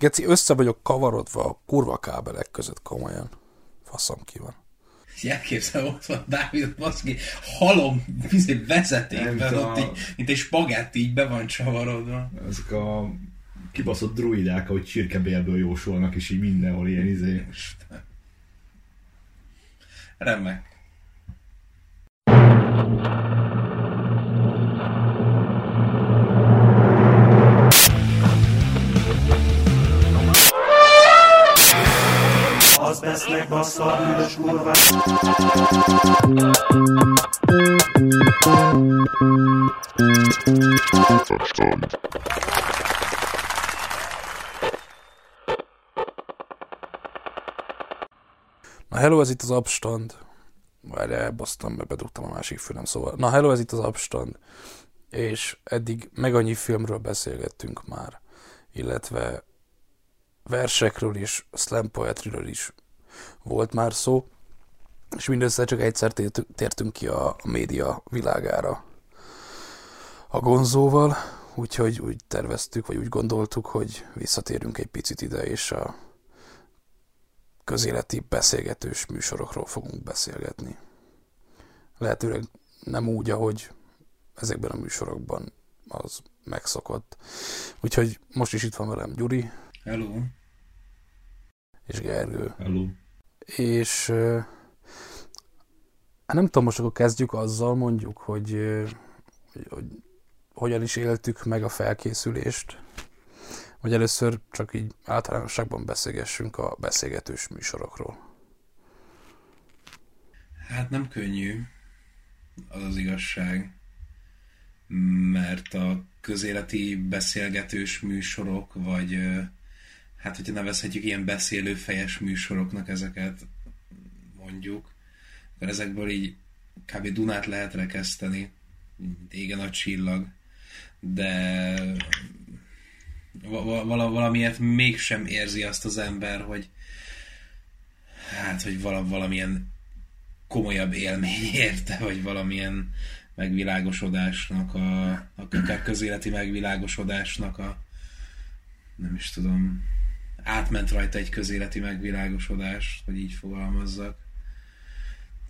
Geci, össze vagyok kavarodva a kurva kábelek között, komolyan. Faszom ki van. Elképzelem, ott van Dávid, baszki, halom vezetékben, ott így, mint egy spagetti, így be van csavarodva. Ezek a kibaszott druidák, ahogy csirkebélből jósolnak, és így mindenhol ilyen izé. Remek. Az besznek bassza, üdös kurva. Na hello, ez itt az Upstand. Várjál, elbasztam, mert bedugtam a másik fülem, szóval. Na hello, ez itt az Upstand. És eddig meg annyi filmről beszélgettünk már, illetve versekről is, slam poetryről is volt már szó, és mindössze csak egyszer tértünk ki a média világára a Gonzóval, úgyhogy úgy terveztük, vagy úgy gondoltuk, hogy visszatérünk egy picit ide, és a közéleti beszélgetős műsorokról fogunk beszélgetni. Lehetőleg nem úgy, ahogy ezekben a műsorokban az megszokott. Úgyhogy most is itt van velem Gyuri. Hello. És Gergő. Hello. És nem tudom, most akkor kezdjük azzal mondjuk, hogy hogyan is éltük meg a felkészülést, hogy először csak így általánosságban beszélgessünk a beszélgetős műsorokról. Hát nem könnyű, az az igazság, mert a közéleti beszélgetős műsorok, vagy hát, hogyha nevezhetjük ilyen beszélőfejes műsoroknak ezeket, mondjuk, akkor ezekből így kb. Dunát lehet rekeszteni, égen a csillag, de valamiért mégsem érzi azt az ember, hogy hát, hogy valamilyen komolyabb élmény érte, vagy valamilyen megvilágosodásnak, a közéleti megvilágosodásnak a, nem is tudom, átment rajta egy közéleti megvilágosodás, hogy így fogalmazzak.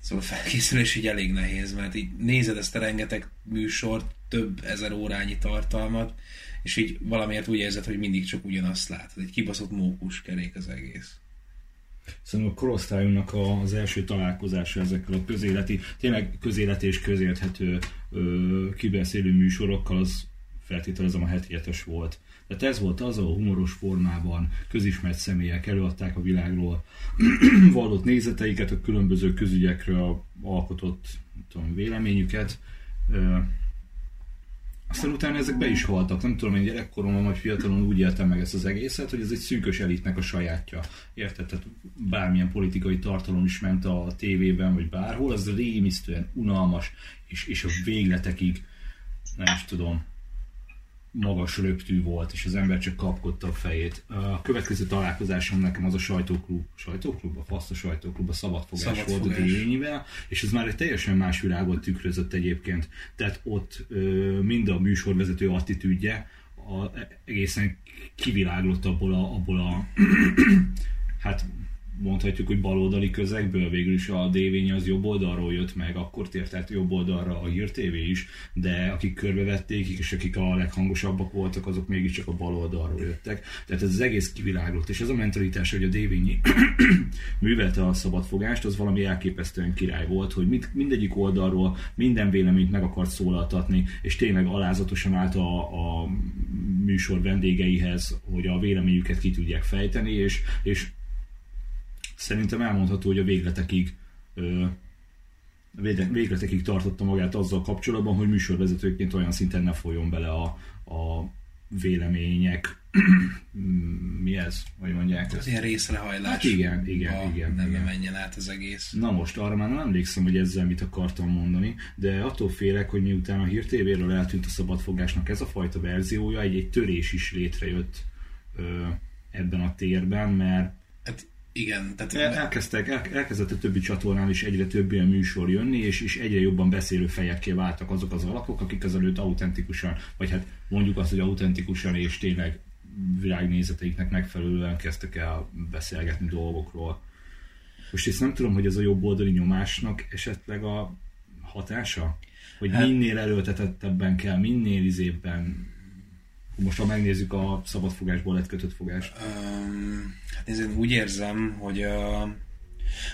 Szóval felkészülés így elég nehéz, mert így nézed ezt a rengeteg műsort, több ezer órányi tartalmat, és így valamiért úgy érzed, hogy mindig csak ugyanazt látod. Egy kibaszott mókuskerék az egész. Szerintem a korosztályunknak az első találkozása ezekkel a közéleti, tényleg közéleti és közérthető kibeszélő műsorokkal, az feltételezem a 77-es volt. Tehát ez volt az, a humoros formában közismert személyek előadták a világról vallott nézeteiket, a különböző közügyekről alkotott véleményüket. Aztán utána ezek be is haltak. Nem tudom, én gyerekkoromban vagy fiatalon úgy éltem meg ezt az egészet, hogy ez egy szűkös elitnek a sajátja. Érted? Tehát bármilyen politikai tartalom is ment a tévében, vagy bárhol, az rémisztően unalmas, és a végletekig, nem is tudom, magas röptű volt, és az ember csak kapkodta a fejét. A következő találkozásom nekem az a a szabadfogás volt a Dévényivel, és ez már egy teljesen más világot tükrözött egyébként. Tehát ott mind a műsorvezető attitűdje egészen kiviláglott abból a hát mondhatjuk, hogy baloldali közegből, végül is a Dévény az jobb oldalról jött meg, akkor tért át jobb oldalra a Hír TV is, de akik körbevették, és akik a leghangosabbak voltak, azok mégiscsak a baloldalról jöttek. Tehát ez az egész kiviláglott, és ez a mentalitás, hogy a Dévényi művelte a szabadfogást, az valami elképesztően király volt, hogy mindegyik oldalról minden véleményt meg akart szólaltatni, és tényleg alázatosan állt a műsor vendégeihez, hogy a véleményüket ki tudják fejteni, és szerintem elmondható, hogy a végletekig tartotta magát azzal kapcsolatban, hogy műsorvezetőként olyan szinten ne folyjon bele a vélemények. Mi ez? Hogy mondják? Ez ilyen részrehajlás. Hát igen. Nem menjen át az egész. Na most, arra már nem emlékszem, hogy ezzel mit akartam mondani, de attól félek, hogy miután a Hír TV-ről eltűnt a szabadfogásnak ez a fajta verziója, egy törés is létrejött ebben a térben, mert igen, tehát elkezdett a többi csatornán is egyre több ilyen műsor jönni, és egyre jobban beszélő fejekké váltak azok az alakok, akik azelőtt autentikusan, vagy hát mondjuk azt, hogy autentikusan és tényleg világnézeteiknek megfelelően kezdtek el beszélgetni dolgokról. Most ezt nem tudom, hogy ez a jobboldali nyomásnak esetleg a hatása? Hogy minél erőltetettebben kell, minél izébben. Most ha megnézzük a szabadfogásból lett kötött fogást. Nézzük, úgy érzem, hogy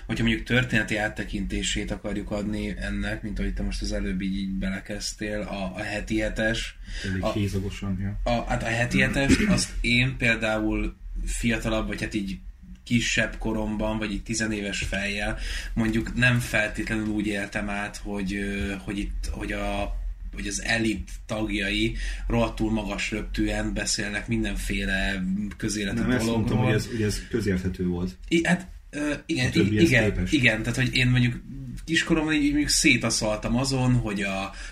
hogyha mondjuk történeti áttekintését akarjuk adni ennek, mint ahogy te most az előbb így belekezdtél, a heti hetes. Elég hézagosan. Hát a heti hetest, azt én például fiatalabb, vagy hát így kisebb koromban, vagy így 10 éves fejjel, mondjuk nem feltétlenül úgy éltem át, hogy az elit tagjai rohadtul magas röptűen beszélnek mindenféle közéleti dologról. Nem, ezt mondtam, hogy ez közérthető volt. Hát igen, tehát hogy én mondjuk kiskoromban így mondjuk szétaszaltam azon,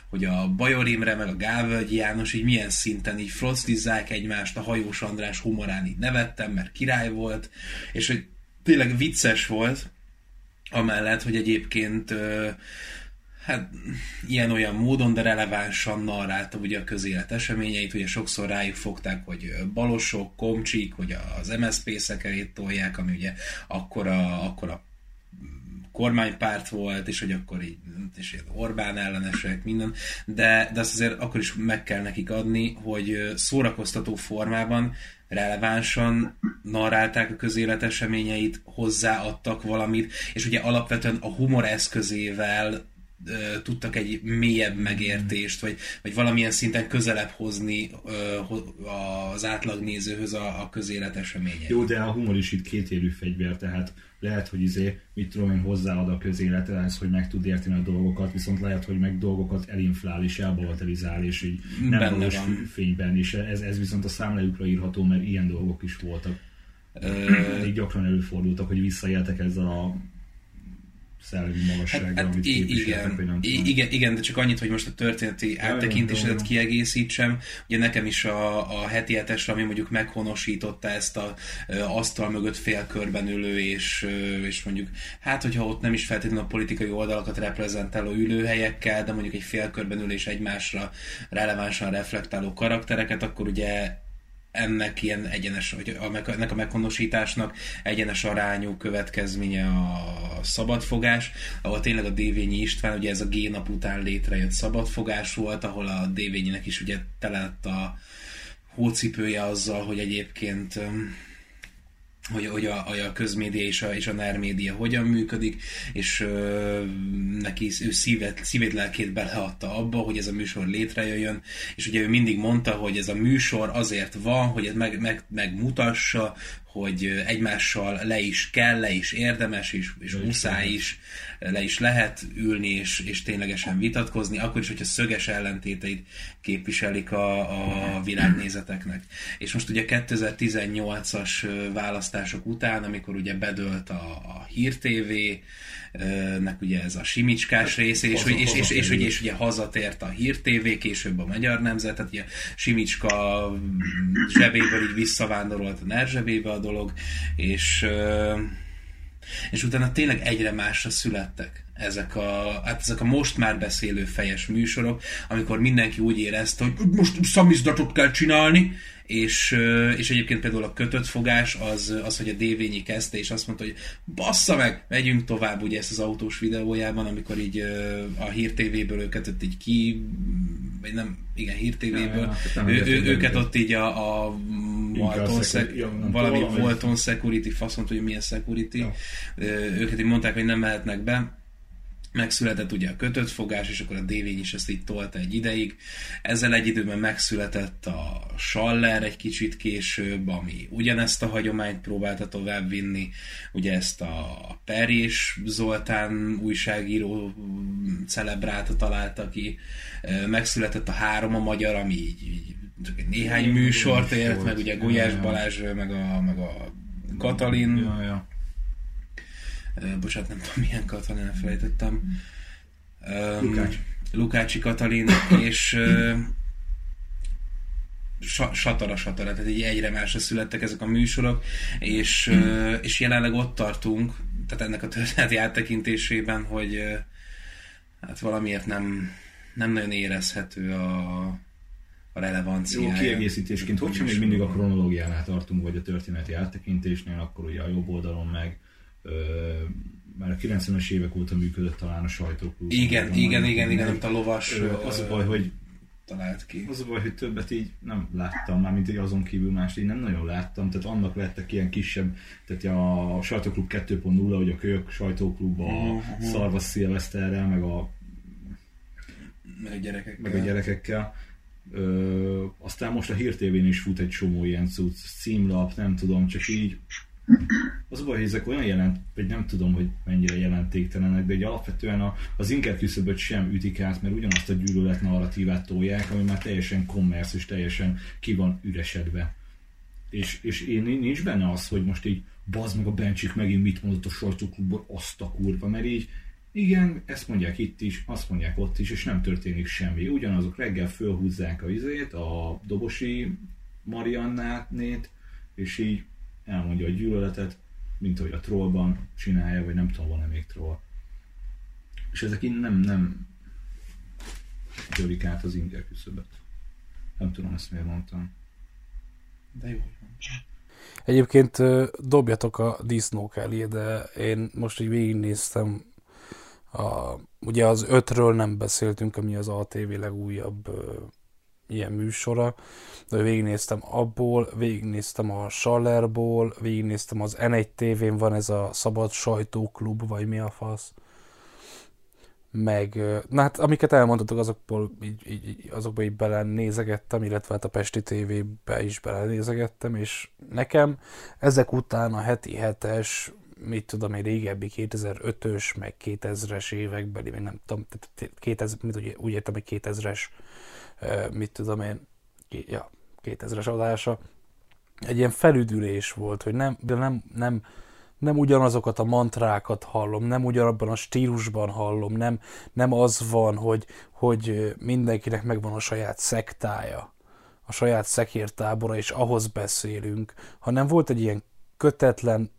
hogy a Bajor Imre meg a Gálvölgyi János így milyen szinten így froclizzák egymást, a Hajós András humorán így nevettem, mert király volt, és hogy tényleg vicces volt, amellett, hogy egyébként hát ilyen-olyan módon, de relevánsan narrálta ugye a közélet eseményeit, ugye sokszor rájuk fogták, hogy balosok, komcsik, hogy az MSZP szekerét tolják, ami ugye akkor a kormánypárt volt, és hogy akkor így és Orbán ellenesek, minden, de azt azért akkor is meg kell nekik adni, hogy szórakoztató formában relevánsan narrálták a közélet eseményeit, hozzáadtak valamit, és ugye alapvetően a humor eszközével tudtak egy mélyebb megértést, vagy valamilyen szinten közelebb hozni az átlagnézőhöz a közélet eseményeit. Jó, de a humor is itt kétélű fegyver, tehát lehet, hogy mit tudom én, hozzáad a közélethez, hogy meg tud érteni a dolgokat, viszont lehet, hogy meg dolgokat elinflál és elbalaterizál, és így nem valós fényben, és ez viszont a számlájukra írható, mert ilyen dolgok is voltak. Így gyakran előfordultak, hogy visszaéltek ezzel a szellemi magasságra, amit képviseltek, vagy nem tudom. Igen, de csak annyit, hogy most a történeti áttekintésedet kiegészítsem. Ugye nekem is a heti hetesre, ami mondjuk meghonosította ezt az asztal mögött félkörben ülő, és mondjuk, hát hogyha ott nem is feltétlenül a politikai oldalakat reprezentáló ülőhelyekkel, de mondjuk egy félkörben ülő és egymásra relevánsan reflektáló karaktereket, akkor ugye ennek ilyen egyenes, ennek a meghonosításnak egyenes arányú következménye a szabadfogás, ahol tényleg a Dévényi István, ugye ez a G-nap után létrejött szabadfogás volt, ahol a Dévényinek is ugye tele lett a hócipője azzal, hogy egyébként hogy a közmédia és a NER média hogyan működik, és neki ő szívét lelkét beleadta abba, hogy ez a műsor létrejöjjön, és ugye ő mindig mondta, hogy ez a műsor azért van, hogy ez megmutassa, hogy egymással le is kell, le is érdemes, és muszáj is, le is lehet ülni, és ténylegesen vitatkozni, akkor is, hogyha szöges ellentéteit képviselik a világnézeteknek. És most ugye 2018-as választások után, amikor ugye bedőlt a Hír TV, nek ugye ez a simicskás része, és ugye hazatért a Hír TV, később a Magyar Nemzet, tehát ugye Simicska zsebéből így visszavándorolt a NER zsebébe a dolog, és utána tényleg egyre másra születtek ezek a most már beszélő fejes műsorok, amikor mindenki úgy érezte, hogy most szamizdatot kell csinálni, és egyébként például a kötött fogás az, hogy a Dévényi kezdte, és azt mondta, hogy bassza meg, megyünk tovább, ugye ezt az autós videójában, amikor így a Hír TV-ből őket ott így Hír TV-ből, őket ott így a valami Volton Security, faszont, hogy milyen security, őket így mondták, hogy nem mehetnek be, megszületett ugye a kötött fogás, és akkor a Dévény is ezt így tolta egy ideig. Ezzel egy időben megszületett a Schaller egy kicsit később, ami ugyanezt a hagyományt próbálta továbbvinni, ugye ezt a Perés Zoltán újságíró celebráta találta ki. Megszületett a 3 a magyar, ami így csak egy néhány műsort ért, meg ugye Gulyás Balázs, meg a Katalin. Bocsánat, nem tudom milyen Katalin, elfelejtettem. Lukácsi Katalin, és Satara, tehát így egyre másra születtek ezek a műsorok, és jelenleg ott tartunk, tehát ennek a történeti áttekintésében, hogy hát valamiért nem nagyon érezhető a relevanciája. Jó, kiegészítésként, hogyha még mindig a kronológiánál tartunk, vagy a történeti áttekintésnél, akkor ugye a jobb oldalon meg már a 90-es évek óta működött talán a sajtóklub. Igen, amit a lovas az a baj, hogy talált ki. Az a baj, hogy többet így nem láttam, már mint azon kívül más, így nem nagyon láttam, tehát annak lettek ilyen kisebb, tehát a sajtóklub 2.0, hogy a kölyök sajtóklub a Szarvas Szilveszterrel, meg a gyerekekkel. Aztán most a Hír TV-n is fut egy csomó ilyen cucc, címlap, nem tudom, csak így az a baj, hogy ezek olyan jelent, vagy nem tudom, hogy mennyire jelentéktelenek, de egy alapvetően az inkább küszöböt sem ütik át, mert ugyanazt a gyűlölet narratívát tolják, ami már teljesen kommersz és teljesen ki van üresedve. És én nincs benne az, hogy most így bazd meg a Bencsik megint mit mondott a sajtóklubból, azt a kurva, mert így igen, ezt mondják itt is, azt mondják ott is, és nem történik semmi. Ugyanazok reggel fölhúzzák a izét, a Dobosi Mariannát, és így elmondja a gyűlöletet, mint hogy a trollban csinálja, vagy nem tudom, van-e még troll. És ezek így nem törik át az inger küszöböt. Nem tudom, ezt miért mondtam. De jó, egyébként dobjatok a disznók elé, de én most így végignéztem. Ugye az 5-ről nem beszéltünk, ami az ATV legújabb ilyen műsora, de végignéztem abból, végignéztem a Schallerból, végignéztem az N1 tévén van ez a szabad sajtóklub, vagy mi a fasz. Meg, na hát amiket elmondtatok, azokból így belenézegettem, illetve hát a Pesti TV-be is belenézegettem, és nekem ezek után a heti hetes, mit tudom én, régebbi 2005-ös, meg 2000-es évekbeli, még nem tudom, 2000, úgy értem, hogy 2000-es, mit tudom én, ja, 2000-es adása, egy ilyen felüdülés volt, hogy nem ugyanazokat a mantrákat hallom, nem ugyanabban a stílusban hallom, nem az van, hogy mindenkinek megvan a saját szektája, a saját szekértábora, és ahhoz beszélünk, hanem volt egy ilyen kötetlen,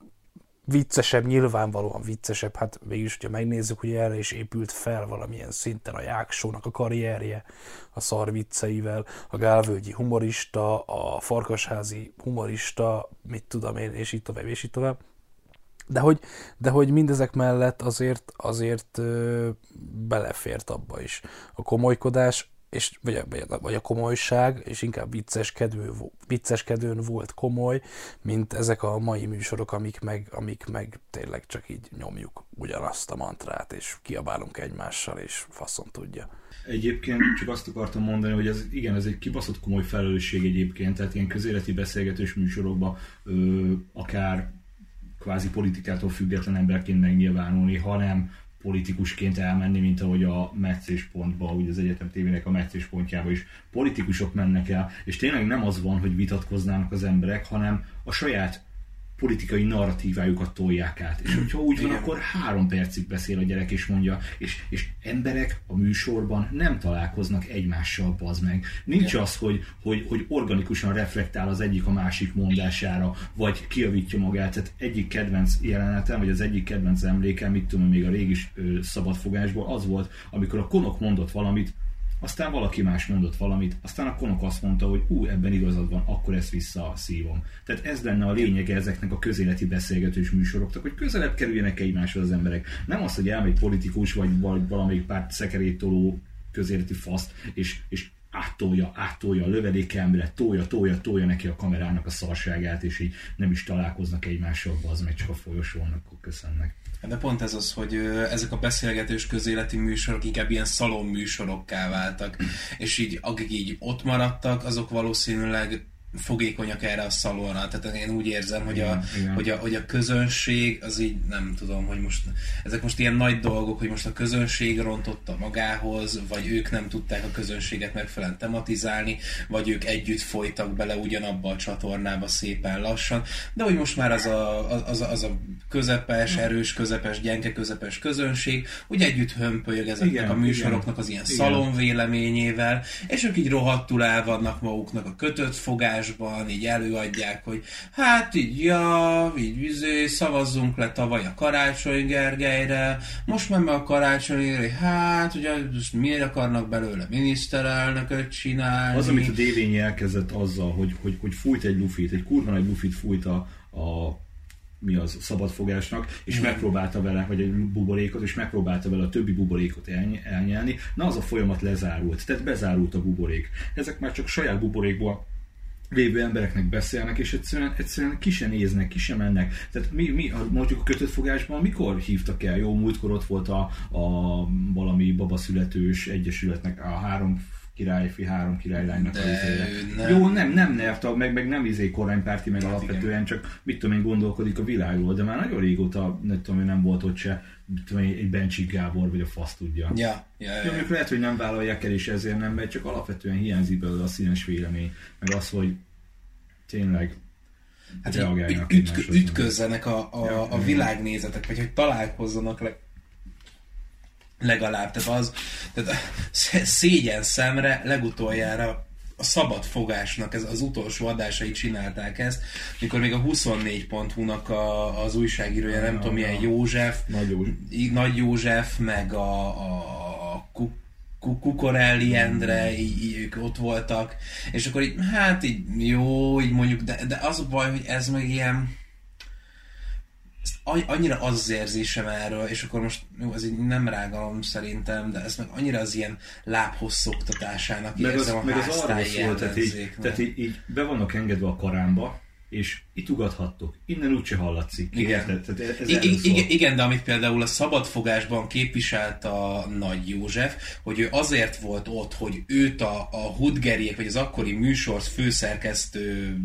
viccesebb, nyilvánvalóan viccesebb, hát végülis, hogyha megnézzük, hogy erre is épült fel valamilyen szinten a Jáksónak a karrierje, a szar vicceivel, a Gálvölgyi humorista, a Farkasházi humorista, mit tudom én, és így tovább, és így tovább. De hogy mindezek mellett azért belefért abba is a komolykodás, és, vagy a komolyság, és inkább vicceskedőn volt komoly, mint ezek a mai műsorok, amik meg tényleg csak így nyomjuk ugyanazt a mantrát, és kiabálunk egymással, és faszom tudja. Egyébként csak azt akartam mondani, hogy ez egy kibaszott komoly felelősség egyébként, tehát ilyen közéleti beszélgetős műsorokban akár kvázi politikától független emberként megnyilvánulni, hanem politikusként elmenni, mint ahogy a meccéspontba, ugye az egyetem tévének a meccéspontjába is politikusok mennek el, és tényleg nem az van, hogy vitatkoznának az emberek, hanem a saját politikai narratívájukat tolják át. És hogyha úgy van, akkor 3 percig beszél a gyerek, és mondja, és emberek a műsorban nem találkoznak egymással, bazd meg. Nincs az, hogy organikusan reflektál az egyik a másik mondására, vagy kijavítja magát. Tehát egyik kedvenc jelenetem, vagy az egyik kedvenc emlékem, mit tudom, még a régi szabadfogásból, az volt, amikor a Konok mondott valamit, aztán valaki más mondott valamit, aztán a Konok azt mondta, hogy ebben igazad van, akkor ezt visszaszívom. Tehát ez lenne a lényege ezeknek a közéleti beszélgetős műsoroknak, hogy közelebb kerüljenek egymáshoz az emberek. Nem az, hogy elmegy politikus, vagy valamelyik párt szekerét toló közéleti faszt, és áttolja a lövedékemre, tolja neki a kamerának a szarságát, és így nem is találkoznak egymással, az meg csak a folyosón, akkor köszönnek. De pont ez az, hogy ezek a beszélgetős közéleti műsorok inkább ilyen szalon műsorokká váltak, és így akik így ott maradtak, azok valószínűleg fogékonyak erre a szalonra. Tehát én úgy érzem, hogy a közönség, az így nem tudom, hogy most ezek most ilyen nagy dolgok, hogy most a közönség rontotta magához, vagy ők nem tudták a közönséget megfelelően tematizálni, vagy ők együtt folytak bele ugyanabba a csatornába szépen lassan, de hogy most már az a közepes, erős, közepes, gyenge, közepes közönség, úgy együtt hömpölyög ezeknek a műsoroknak az ilyen szalon véleményével, és ők így rohadtul elvadnak maguknak a kötött fogás adásban így előadják, hogy hát így, ja, így szavazzunk le tavaly a Karácsony Gergelyre, most már a Karácsony, hát ugye miért akarnak belőle miniszterelnököt csinálni. Az, amit a Dévényi elkezdett azzal, hogy fújt egy lufit, egy kurva nagy lufit fújt a mi az szabadfogásnak, és megpróbálta vele, hogy egy buborékot, és megpróbálta vele a többi buborékot elnyelni. Na, az a folyamat lezárult, tehát bezárult a buborék. Ezek már csak saját buborékból lévő embereknek beszélnek, és egyszerűen ki sem néznek, ki sem mennek. Tehát mi mondjuk a kötöttfogásban mikor hívtak el? Jó, múltkor ott volt a valami babaszületős egyesületnek a három királylánynak a izéje. Jó, nem nervta, meg nem izé kormánypárti, meg hát alapvetően igen. Csak mit tudom én gondolkodik a világról, de már nagyon régóta nem tudom én nem volt ott se, mit tudom én, egy Bencsik Gábor, vagy a fasz tudja. Ja. Lehet, hogy nem vállalják el, és ezért nem megy, csak alapvetően hiányzik belőle a színes vélemény, meg az, hogy tényleg hát reagáljanak. Ütközzenek a világnézetek, vagy hogy találkozzanak legalább, tehát szégyen szemre legutoljára a szabadfogásnak ez az utolsó adásai csinálták ezt, mikor még a 24.hu-nak az újságírója, nem tudom, milyen József, Nagy József, meg a Kukorelly Endre, így ők ott voltak, és akkor így, hát így jó, így mondjuk, de az a baj, hogy ez meg ilyen annyira az az érzésem erről, és akkor most jó, ez így nem rágalom szerintem, de ez meg annyira az ilyen lábhosszoktatásának érzem a háztáji jelentőzéknek. Tehát így be vannak engedve a karámba, és itt ugathattok. Innen úgyse hallatszik. Igen, de amit például a szabadfogásban képviselt a Nagy József, hogy ő azért volt ott, hogy őt a hudgeriek, vagy az akkori műsor főszerkesztő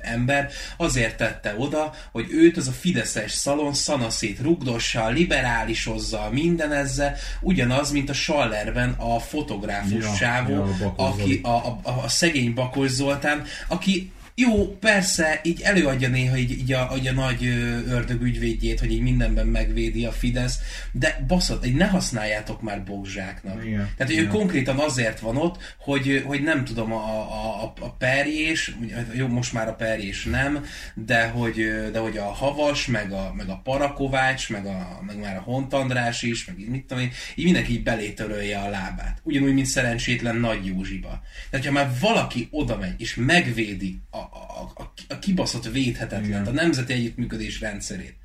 ember azért tette oda, hogy őt az a fideszes szalon szanaszét rugdossa, liberálisozza, minden ezzel, ugyanaz, mint a Schallerben a fotográfus csávó, aki a szegény Bakos Zoltán, aki jó, persze, így előadja néha így a nagy ördög ügyvédjét, hogy így mindenben megvédi a Fidesz, de baszod, így ne használjátok már bogzsáknak. Igen, tehát ő konkrétan azért van ott, hogy nem tudom, a Perjés, jó, most már a Perjés nem, de hogy a Havas, meg a Parakovács, meg már a Hont András is, meg így, mit tudom én, így mindenki így belétörölje a lábát. Ugyanúgy, mint szerencsétlen Nagy Józsiba. Tehát, ha már valaki oda megy, és megvédi a kibaszott védhetetlen, a nemzeti együttműködés rendszerét,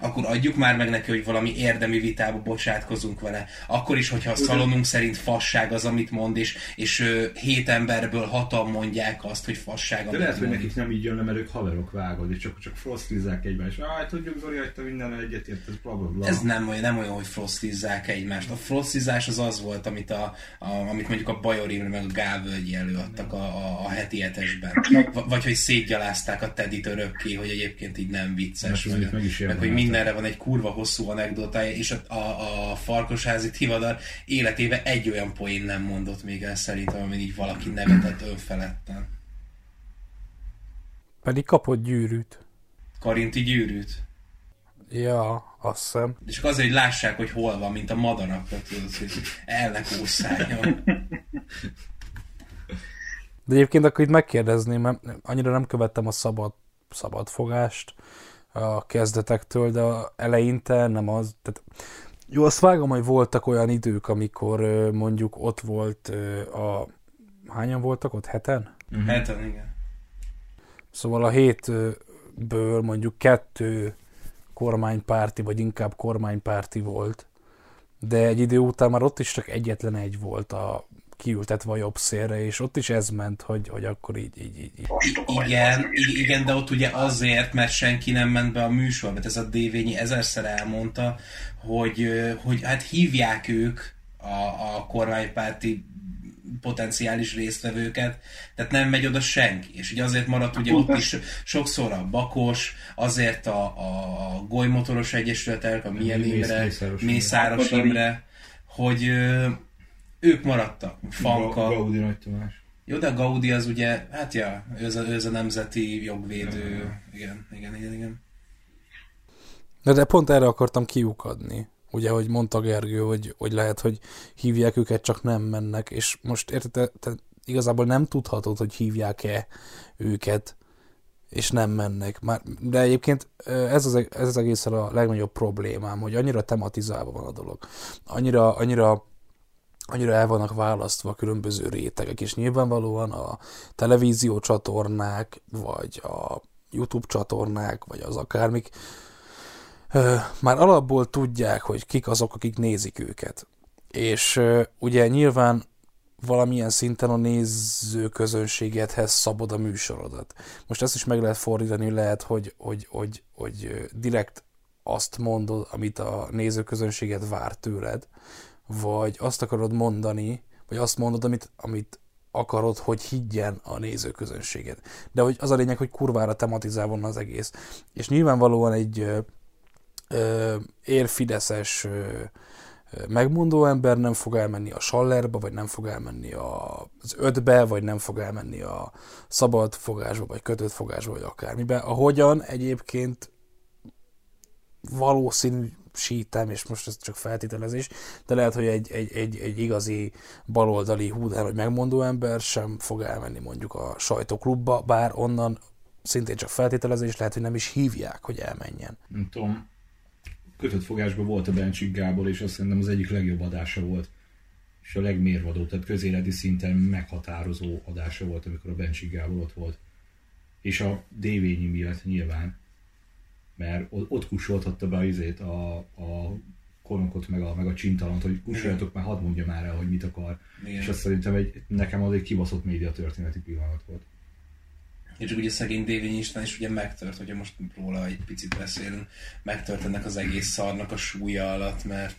akkor adjuk már meg neki, hogy valami érdemi vitába bocsátkozunk vele. Akkor is, hogyha a szalonunk szerint fasság az, amit mond, és 7 emberből 6-an mondják azt, hogy fasság, amit mond. De lehet, hogy nekik nem így jön, mert ők haverok vágod, és csak frosztizzák egymást. Tudjuk, Zoli, hogy te minden egyetért, ez blablabla. Ez nem olyan, hogy frosztizzák egymást. A frosztizás az volt, amit mondjuk a Bajor Imre meg a Gálvölgyi előadtak a heti hetesben. Vagy hogy szétgyalázták a Tedit örökké, hogy egyébként így nem vicces. Meg mindenre van egy kurva hosszú anekdotája, és a farkasházi Tivadar életében egy olyan poén nem mondott még el szerintem, amin így valaki nevetett önfeledten. Pedig kapott gyűrűt. Karinti gyűrűt? Ja, azt hiszem. És csak azért, hogy lássák, hogy hol van, mint a madarakra, tudod, hogy elnekószáljon. De egyébként akkor itt megkérdezném, mert annyira nem követtem a szabadfogást, a kezdetektől, de eleinte nem az. Tehát, jó, azt vágom, hogy voltak olyan idők, amikor mondjuk ott volt a... Hányan voltak ott? 7-en? 7-en, igen. Szóval a 7-ből mondjuk 2 kormánypárti, vagy inkább kormánypárti volt, de egy idő után már ott is csak egyetlen egy volt a kiültetve a jobb szélre, és ott is ez ment, hogy akkor így. Igen, de ott ugye azért, mert senki nem ment be a műsorba, ez a Dévényi ezerszer elmondta, hogy hát hívják ők a kormánypárti potenciális résztvevőket, tehát nem megy oda senki, és ugye azért maradt ugye ott is sokszor a Bakos, azért a Golymotoros Egyesületek, a Milyen Imre, Mészáros Imre, hogy ők maradtak. Fanka. Gaudi Nagy Tomás. Jó, de Gaudi az ugye, hát ja, ő az a nemzeti jogvédő. Igen. De pont erre akartam kiukadni. Ugye, hogy mondta Gergő, hogy lehet, hogy hívják őket, csak nem mennek. És most érted, igazából nem tudhatod, hogy hívják-e őket, és nem mennek. De egyébként ez az egészen a legnagyobb problémám, hogy annyira tematizálva van a dolog. Annyira el vannak választva a különböző rétegek, és nyilvánvalóan a televízió csatornák, vagy a YouTube csatornák, vagy az akármik, már alapból tudják, hogy kik azok, akik nézik őket. És ugye nyilván valamilyen szinten a nézőközönségedhez szabod a műsorodat. Most ezt is meg lehet fordítani, lehet, hogy direkt azt mondod, amit a nézőközönséged vár tőled, vagy azt akarod mondani, vagy azt mondod, amit akarod, hogy higgyen a nézőközönséged. De hogy az a lényeg, hogy kurvára tematizálva van az egész. És nyilvánvalóan egy érfideszes megmondó ember nem fog elmenni a Schallerba, vagy nem fog elmenni az Ötbe, vagy nem fog elmenni a szabad fogásba, vagy kötött fogásba, vagy akármibe. Ahogyan egyébként valószínűsítem, és most ez csak feltételezés, de lehet, hogy egy igazi baloldali húdán, vagy megmondó ember sem fog elmenni mondjuk a sajtóklubba, bár onnan szintén csak feltételezés, lehet, hogy nem is hívják, hogy elmenjen. Nem tudom. Kötött fogásban volt a Bencsik Gábor, és azt szerintem az egyik legjobb adása volt, és a legmérvadó, tehát közéleti szinten meghatározó adása volt, amikor a Bencsik Gábor ott volt. És a Dévényi miatt nyilván, mert ott kussoltatta be a Konokot, meg a Csintalant, hogy kussoljatok már, hadd mondja már el, hogy mit akar. Igen. És azt szerintem nekem az egy kibaszott média történeti pillanat volt. És ugye szegény Dévényi István is ugye megtört, hogyha most róla egy picit beszélünk, megtört ennek az egész szarnak a súlya alatt, mert...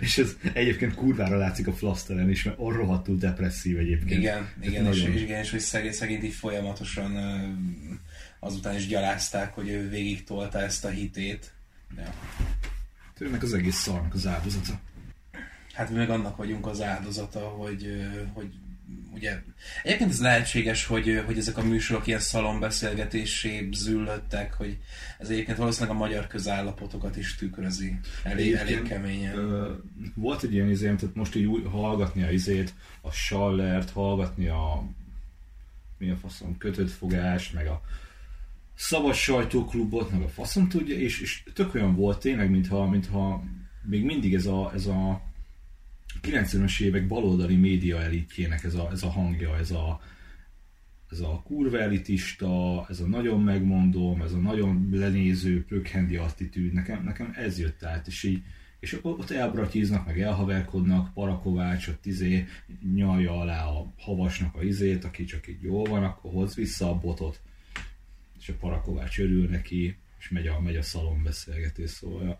és ez egyébként kurvára látszik a flaszteren is, mert rohadtul depresszív egyébként. Igen, és hogy szegényt így folyamatosan azután is gyalázták, hogy ő végig tolta ezt a hitét. Ja. Tőnek az egész szarnak az áldozata. Hát mi meg annak vagyunk az áldozata, hogy ugye, egyébként ez lehetséges, hogy ezek a műsorok ilyen szalonbeszélgetésé züllöttek, hogy ez egyébként valószínűleg a magyar közállapotokat is tükrözi elég keményen. Volt egy ilyen izém, tehát most így hallgatni a izét, a Schallert, hallgatni a faszom, kötött fogást, meg a szabad sajtóklubot, meg a faszom tudja, és tök olyan volt tényleg, mintha még mindig ez a 90-es évek baloldali média elitjének ez a hangja, ez a kurva elitista, ez a nagyon megmondom, ez a nagyon lenéző, pökhendi attitűd, nekem ez jött át, és ott elbratyíznak, meg elhaverkodnak, Parakovács ott nyalja alá a Havasnak a izét, aki csak így jól van, akkor hozz vissza a botot, és a Parakovács örül neki, és megy a szalonbeszélgetés, szóval.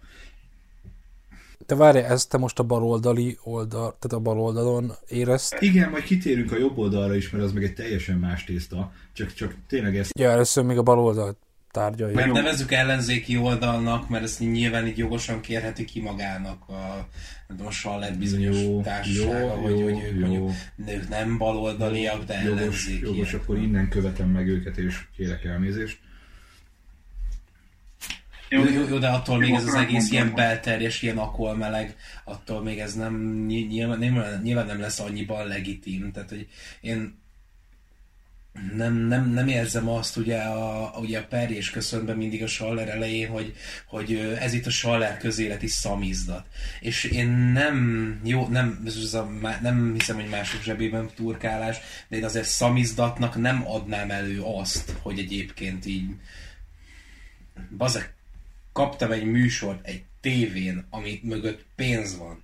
Te várj, ezt te most a baloldali oldal, tehát a baloldalon érezd? Igen, majd kitérünk a jobb oldalra is, mert az meg egy teljesen más tészta, csak tényleg ezt... Ja, először még a baloldalt tárgyaljuk. Mert nevezzük ellenzéki oldalnak, mert ezt nyilván így jogosan kérheti ki magának a Schallert bizonyos társasága, hogy ők nem baloldaliak, de ellenzékiek. Jogos, akkor innen követem meg őket, és kérek elnézést. Jó, de attól még ez az egész ilyen belterjes, ilyen akolmeleg, attól még ez nem nyilván nem lesz annyiban legitim. Tehát, hogy én nem érzem azt ugye a perjés köszönben mindig a Schaller elején, hogy ez itt a Schaller közéleti szamizdat. És én nem hiszem, hogy mások zsebében turkálás, de én azért szamizdatnak nem adnám elő azt, hogy egyébként így bazeg, kaptam egy műsort egy tévén, amit mögött pénz van.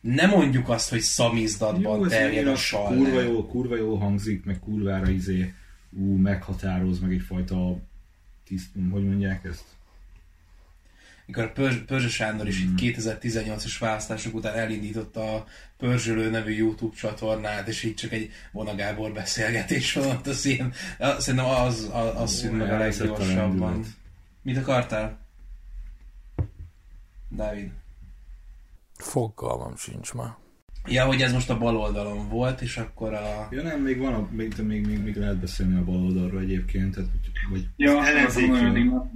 Nem mondjuk azt, hogy szamizdatban terjed a Schaller. Kurva jó hangzik, meg kurvára meghatároz, meg egyfajta hogy mondják ezt? Mikor Pörzső Sándor is itt 2018-as választások után elindította a Pörzsölő nevű YouTube csatornát, és így csak egy Vona Gábor beszélgetés van, az ilyen, szerintem az szűn meg a leggyorsabban. Mit akartál? Dávid. Fogalmam sincs már. Ja, hogy ez most a bal oldalon volt, és akkor a... Ja nem, még van, még lehet beszélni a bal oldalról egyébként, tehát hogy... Ja, az ellenzékről.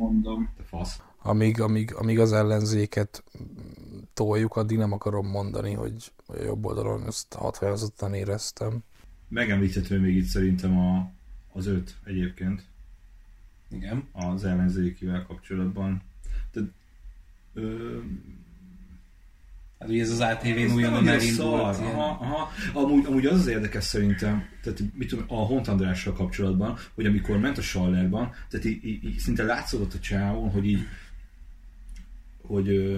Amíg az ellenzéket toljuk, addig nem akarom mondani, hogy a jobb oldalon ezt hatványozottan éreztem. Megemlíthető még itt szerintem az öt egyébként. Igen. Az ellenzékivel kapcsolatban. Tehát, hát ugye ez az ATV-n újonnan elindult. Amúgy az érdekes szerintem, tehát mit tudom, a Hont Andrással kapcsolatban, hogy amikor ment a Schallerban, tehát így szinte látszódott a csávon, hogy így, hogy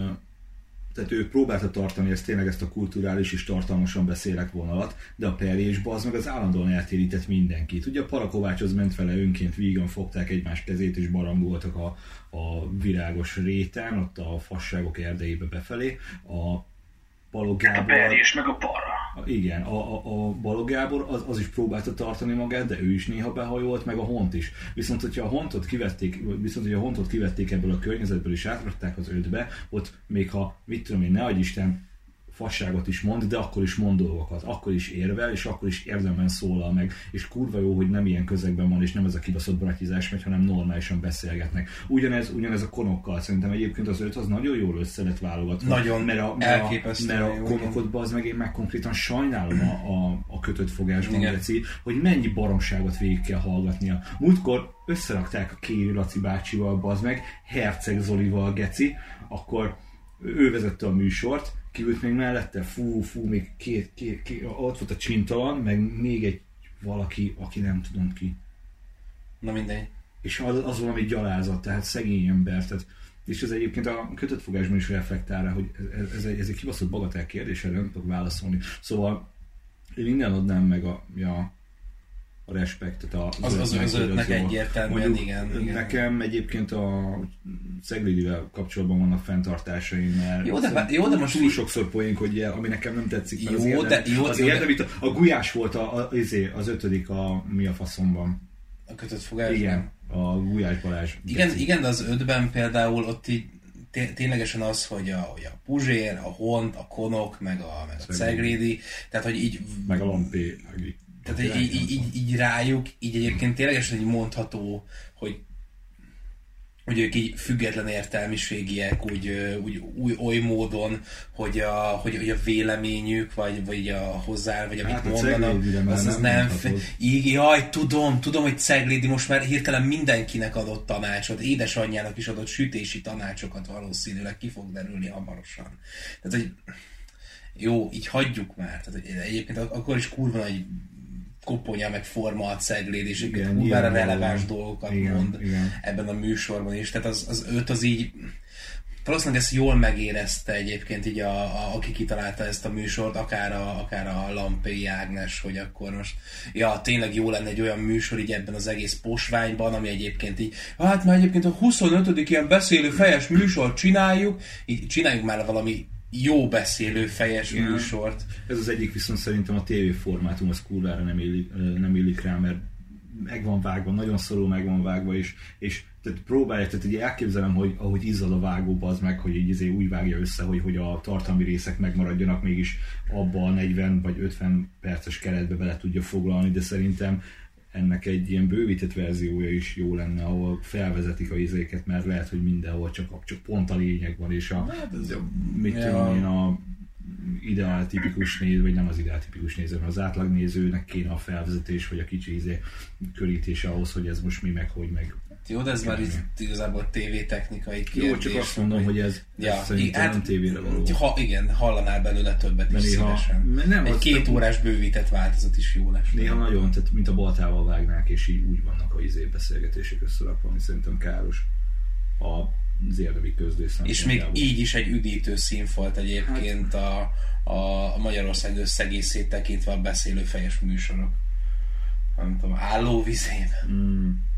tehát ő próbálta tartani ezt a kulturális és tartalmasan beszélek vonalat, de a Perésba az meg az állandóan eltérített mindenkit. Ugye a Parakovácshoz ment vele önként, vígan fogták egymás kezét és barangoltak a virágos réten, ott a fasságok erdejébe befelé. A Balogh Gábor... A Perés meg a Para. Igen, a Balogh Gábor az is próbálta tartani magát, de ő is néha behajolt, meg a Hont is. Viszont, hogyha a Hontot kivették, ebből a környezetből és átrakták az ötbe, ott még ha, mit tudom én, ne adj Isten, fasságot is mond, de akkor is mond dolgokat, akkor is érvel, és akkor is érdemben szólal meg, és kurva jó, hogy nem ilyen közegben van, és nem ez a kibaszott bratizás megy, hanem normálisan beszélgetnek. Ugyanez a Konokkal, szerintem egyébként az öt az nagyon jól össze lett válogatva. Nagyon, mert a Konokodban az meg én már konkrétan sajnálom a kötött fogásban, Geci, hogy mennyi baromságot végig kell hallgatnia. Múltkor összerakták a Kéri Laci bácsival, bazd meg, Herceg Zolival, Geci, akkor ő vezette a műsort, kiült még mellette, fú, még két, ott volt a Csintalan, meg még egy valaki, aki nem tudom ki. Na mindegy. És az valami gyalázat, tehát szegény ember. Tehát, és ez egyébként a kötött fogásban is reflektál rá, hogy ez egy kibaszott bagatell kérdés, erre nem tudok válaszolni. Szóval én innen adnám meg a respektet. Az ötnek egyértelműen, igen. Nekem egyébként a Ceglédivel kapcsolatban vannak fenntartásaim, mert jó, de most túl sokszor poénk, hogy ami nekem nem tetszik, mert a Gulyás volt az ötödik mi a faszomban. A kötött fogásban. Igen, a Gulyás Balázs. Igen, de az ötben például ott így ténylegesen az, hogy a Puzsér, a Hont, a Konok, meg a Ceglédi, tehát hogy így... Meg a Lampé, meg tehát így rájuk, így egyébként ténylegesen így mondható, hogy ők így független értelmiségiek, úgy oly módon, hogy a véleményük, vagy a hozzá, vagy amit mondanak, az nem... Jaj, tudom, hogy Ceglédi most már hirtelen mindenkinek adott tanácsot, édesanyjának is adott sütési tanácsokat, valószínűleg ki fog derülni hamarosan. Tehát, hogy jó, így hagyjuk már. Tehát egyébként akkor is kurva nagy koponya, meg forma a Cegléd, és kurvára releváns dolgokat mond ebben a műsorban is. Tehát az öt az így... Valószínűleg ezt jól megérezte egyébként így, aki kitalálta ezt a műsort, akár a Lampé Ágnes, hogy akkor most, ja, tényleg jó lenne egy olyan műsor így ebben az egész posványban, ami egyébként így, hát már egyébként a 25. ilyen beszélő fejes műsort csináljuk, így csináljuk már valami jó beszélő fejes műsort. Ez az egyik, viszont szerintem a tévéformátum az kurvára nem illik rá, mert meg van vágva, nagyon szorul meg van vágva, és tehát próbálják, tehát így elképzelem, hogy ahogy izzad a vágóba az meg, hogy így úgy vágja össze, hogy a tartalmi részek megmaradjanak, mégis abba a 40 vagy 50 perces keretbe bele tudja foglalni, de szerintem ennek egy ilyen bővített verziója is jó lenne, ahol felvezetik a izéket, mert lehet, hogy mindenhol csak pont a lényeg van, és a ideál tipikus néző, vagy nem az ideál tipikus néző, mert az átlagnézőnek kéne a felvezetés, vagy a kicsi izé körítése ahhoz, hogy ez most mi, meg hogy meg. Jó, de ez már igazából tévétechnikai kérdés. Jó, csak azt mondom, hogy ez szerintem nem tévére való. Igen, hallanál belőle többet is szívesen. Egy 2 órás bővített változat is jó lesz. Néha nagyon, tehát mint a baltával vágnák, és így úgy vannak a beszélgetések összerakva, ami szerintem káros az érdemi közlés. És még így is egy üdítő színfolt egyébként a Magyarország összegészét tekintve a beszélő fejes műsorok. Nem tudom, állóvizében.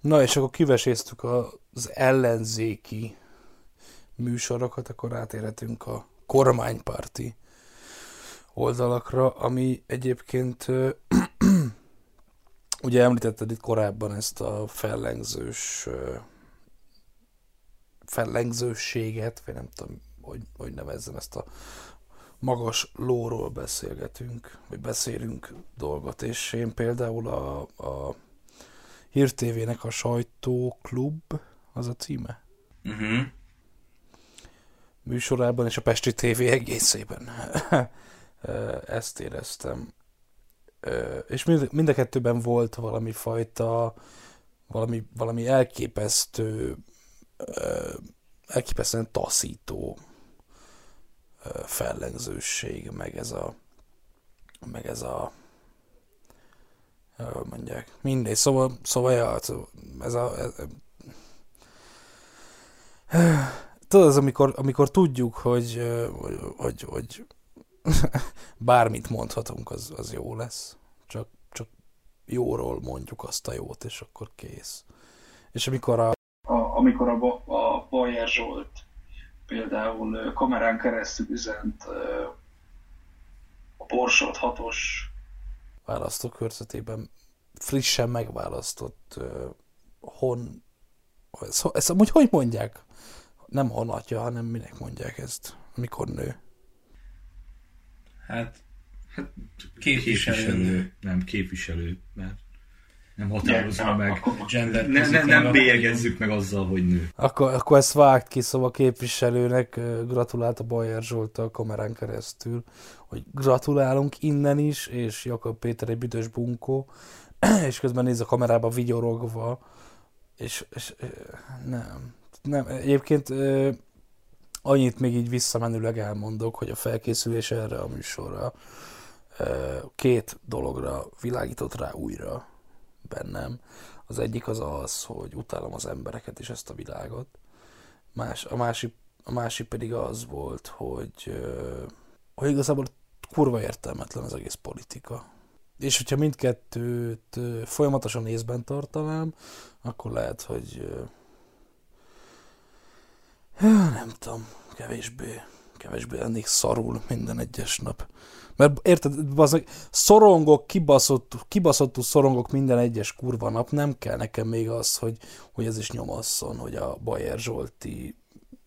Na, és akkor kiveséztük az ellenzéki műsorokat, akkor átérhetünk a kormánypárti oldalakra, ami egyébként, ugye említetted itt korábban ezt a fellengzőséget, vagy nem tudom, hogy nevezzem ezt a magas lóról beszélünk dolgot, és én például a Hír TV-nek a sajtóklub, az a címe. műsorában és a Pesti TV egészében. Ezt éreztem. És mind a kettőben volt valami fajta, valami elképesztő, elképesztően taszító fellengzőség, meg ez a mondják, mindegy, szóval tudod, ez amikor tudjuk, hogy bármit mondhatunk, az jó lesz, csak jóról mondjuk azt a jót, és akkor kész. És amikor a Bayer Zsolt például kamerán keresztül üzent a Borsod 6-os választókörzetében frissen megválasztott hon... Ezt amúgy hogy mondják? Nem honatja, hanem minek mondják ezt? Mikor nő? Hát képviselő. Nem képviselő, mert nem határozza meg. Nem bélyegezzük meg azzal, hogy nő. Akkor ezt vágd ki, szóval képviselőnek gratulált a Bayer Zsolt a kamerán keresztül, hogy gratulálunk innen is, és Jakab Péter egy büdös bunkó, és közben néz a kamerába vigyorogva, és nem. Egyébként annyit még így visszamenőleg elmondok, hogy a felkészülés erre a műsorra két dologra világított rá újra bennem. Az egyik az, hogy utálom az embereket és ezt a világot. A másik pedig az volt, hogy igazából kurva értelmetlen az egész politika. És hogyha mindkettőt folyamatosan észben tartanám, akkor lehet, hogy nem tudom, kevésbé lennék szarul minden egyes nap. Mert érted, bazdmeg, szorongok, kibaszottul szorongok minden egyes kurva nap, nem kell nekem még az, hogy ez is nyomasszon, hogy a Bayer Zsolti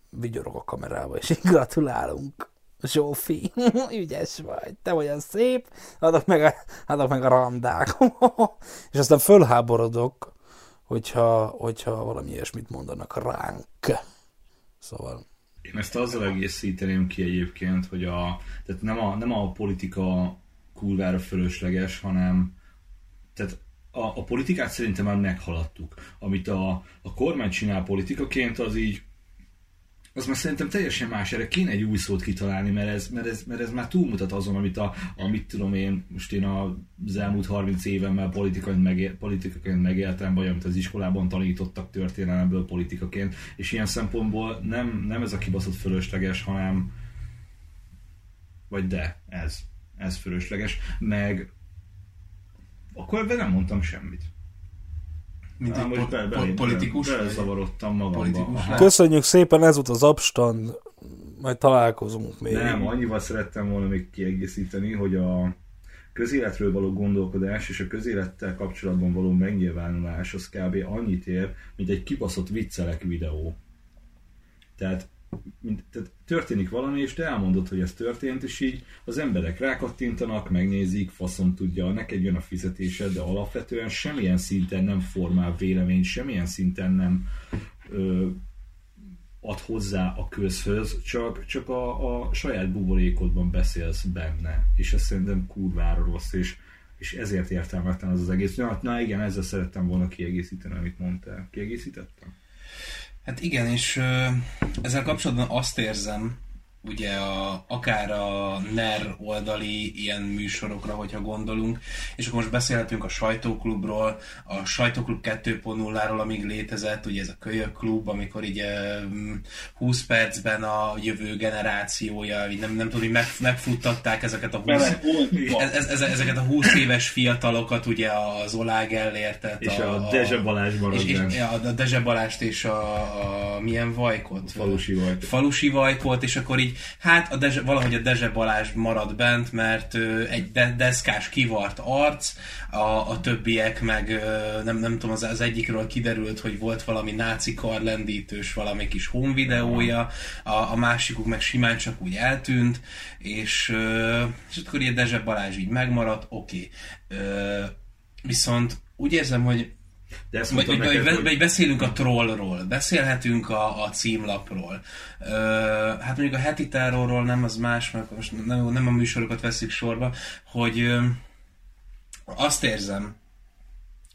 vigyorog a kamerába, és gratulálunk, Zsófi, ügyes vagy, te olyan szép, adok meg a randák. És aztán fölháborodok, hogyha valami ilyesmit mondanak ránk. Szóval... Én ezt azzal egészíteném ki egyébként, hogy tehát nem a politika kurvára fölösleges, hanem tehát a politikát szerintem már meghaladtuk. Amit a kormány csinál politikaként, az így, az már szerintem teljesen más, erre kéne egy új szót kitalálni, mert ez már túlmutat azon, amit tudom én, most én az elmúlt 30 évemmel politikaként megéltem, vagy amit az iskolában tanítottak történelemből politikaként, és ilyen szempontból nem ez a kibaszott fölösleges, hanem vagy de, ez fölösleges, meg akkor ebben nem mondtam semmit. Mint egy politikus. Belezavarodtam magamba. Köszönjük szépen, ez volt az Abstand, majd találkozunk még. Nem, annyival szerettem volna még kiegészíteni, hogy a közéletről való gondolkodás és a közélettel kapcsolatban való megnyilvánulás az kb. Annyit ér, mint egy kibaszott viccelek videó. Tehát történik valami, és te elmondod, hogy ez történt, és így az emberek rákattintanak, megnézik, faszom tudja, neked jön a fizetésed, de alapvetően semmilyen szinten nem formál vélemény, semmilyen szinten nem ad hozzá a közhöz, csak a saját buborékodban beszélsz benne, és ez szerintem kurvára rossz, és ezért értelmetlen az egész. Na igen, ezzel szerettem volna kiegészíteni, amit mondtál. Kiegészítettem? Hát igen, és ezzel kapcsolatban azt érzem, ugye akár a NER oldali ilyen műsorokra, hogyha gondolunk, és akkor most beszélhetünk a sajtóklubról, a sajtóklub 2.0-ról, amíg létezett, ugye ez a kölyök klub, amikor így 20 percben a jövő generációja, így nem tudom, hogy megfuttatták ezeket a 20 éves fiatalokat, ugye az Olág elértet. És a Dezső Balázs maradján. És a Dezső Balázst és a milyen vajkot? Falusi vajkot, és akkor így hát valahogy a Dezső Balázs marad bent, mert egy deszkás kivart arc, a többiek meg nem tudom, az egyikről kiderült, hogy volt valami náci karlendítős, valami kis home videója, a másikuk meg simán csak úgy eltűnt, és akkor ilyen Dezső Balázs így megmaradt, oké. Viszont úgy érzem, hogy De ezt mondtam neked, hogy... Beszélünk a trollról, beszélhetünk a címlapról. Hát mondjuk a heti terrorról nem az más, mert most nem a műsorokat veszik sorba, hogy azt érzem,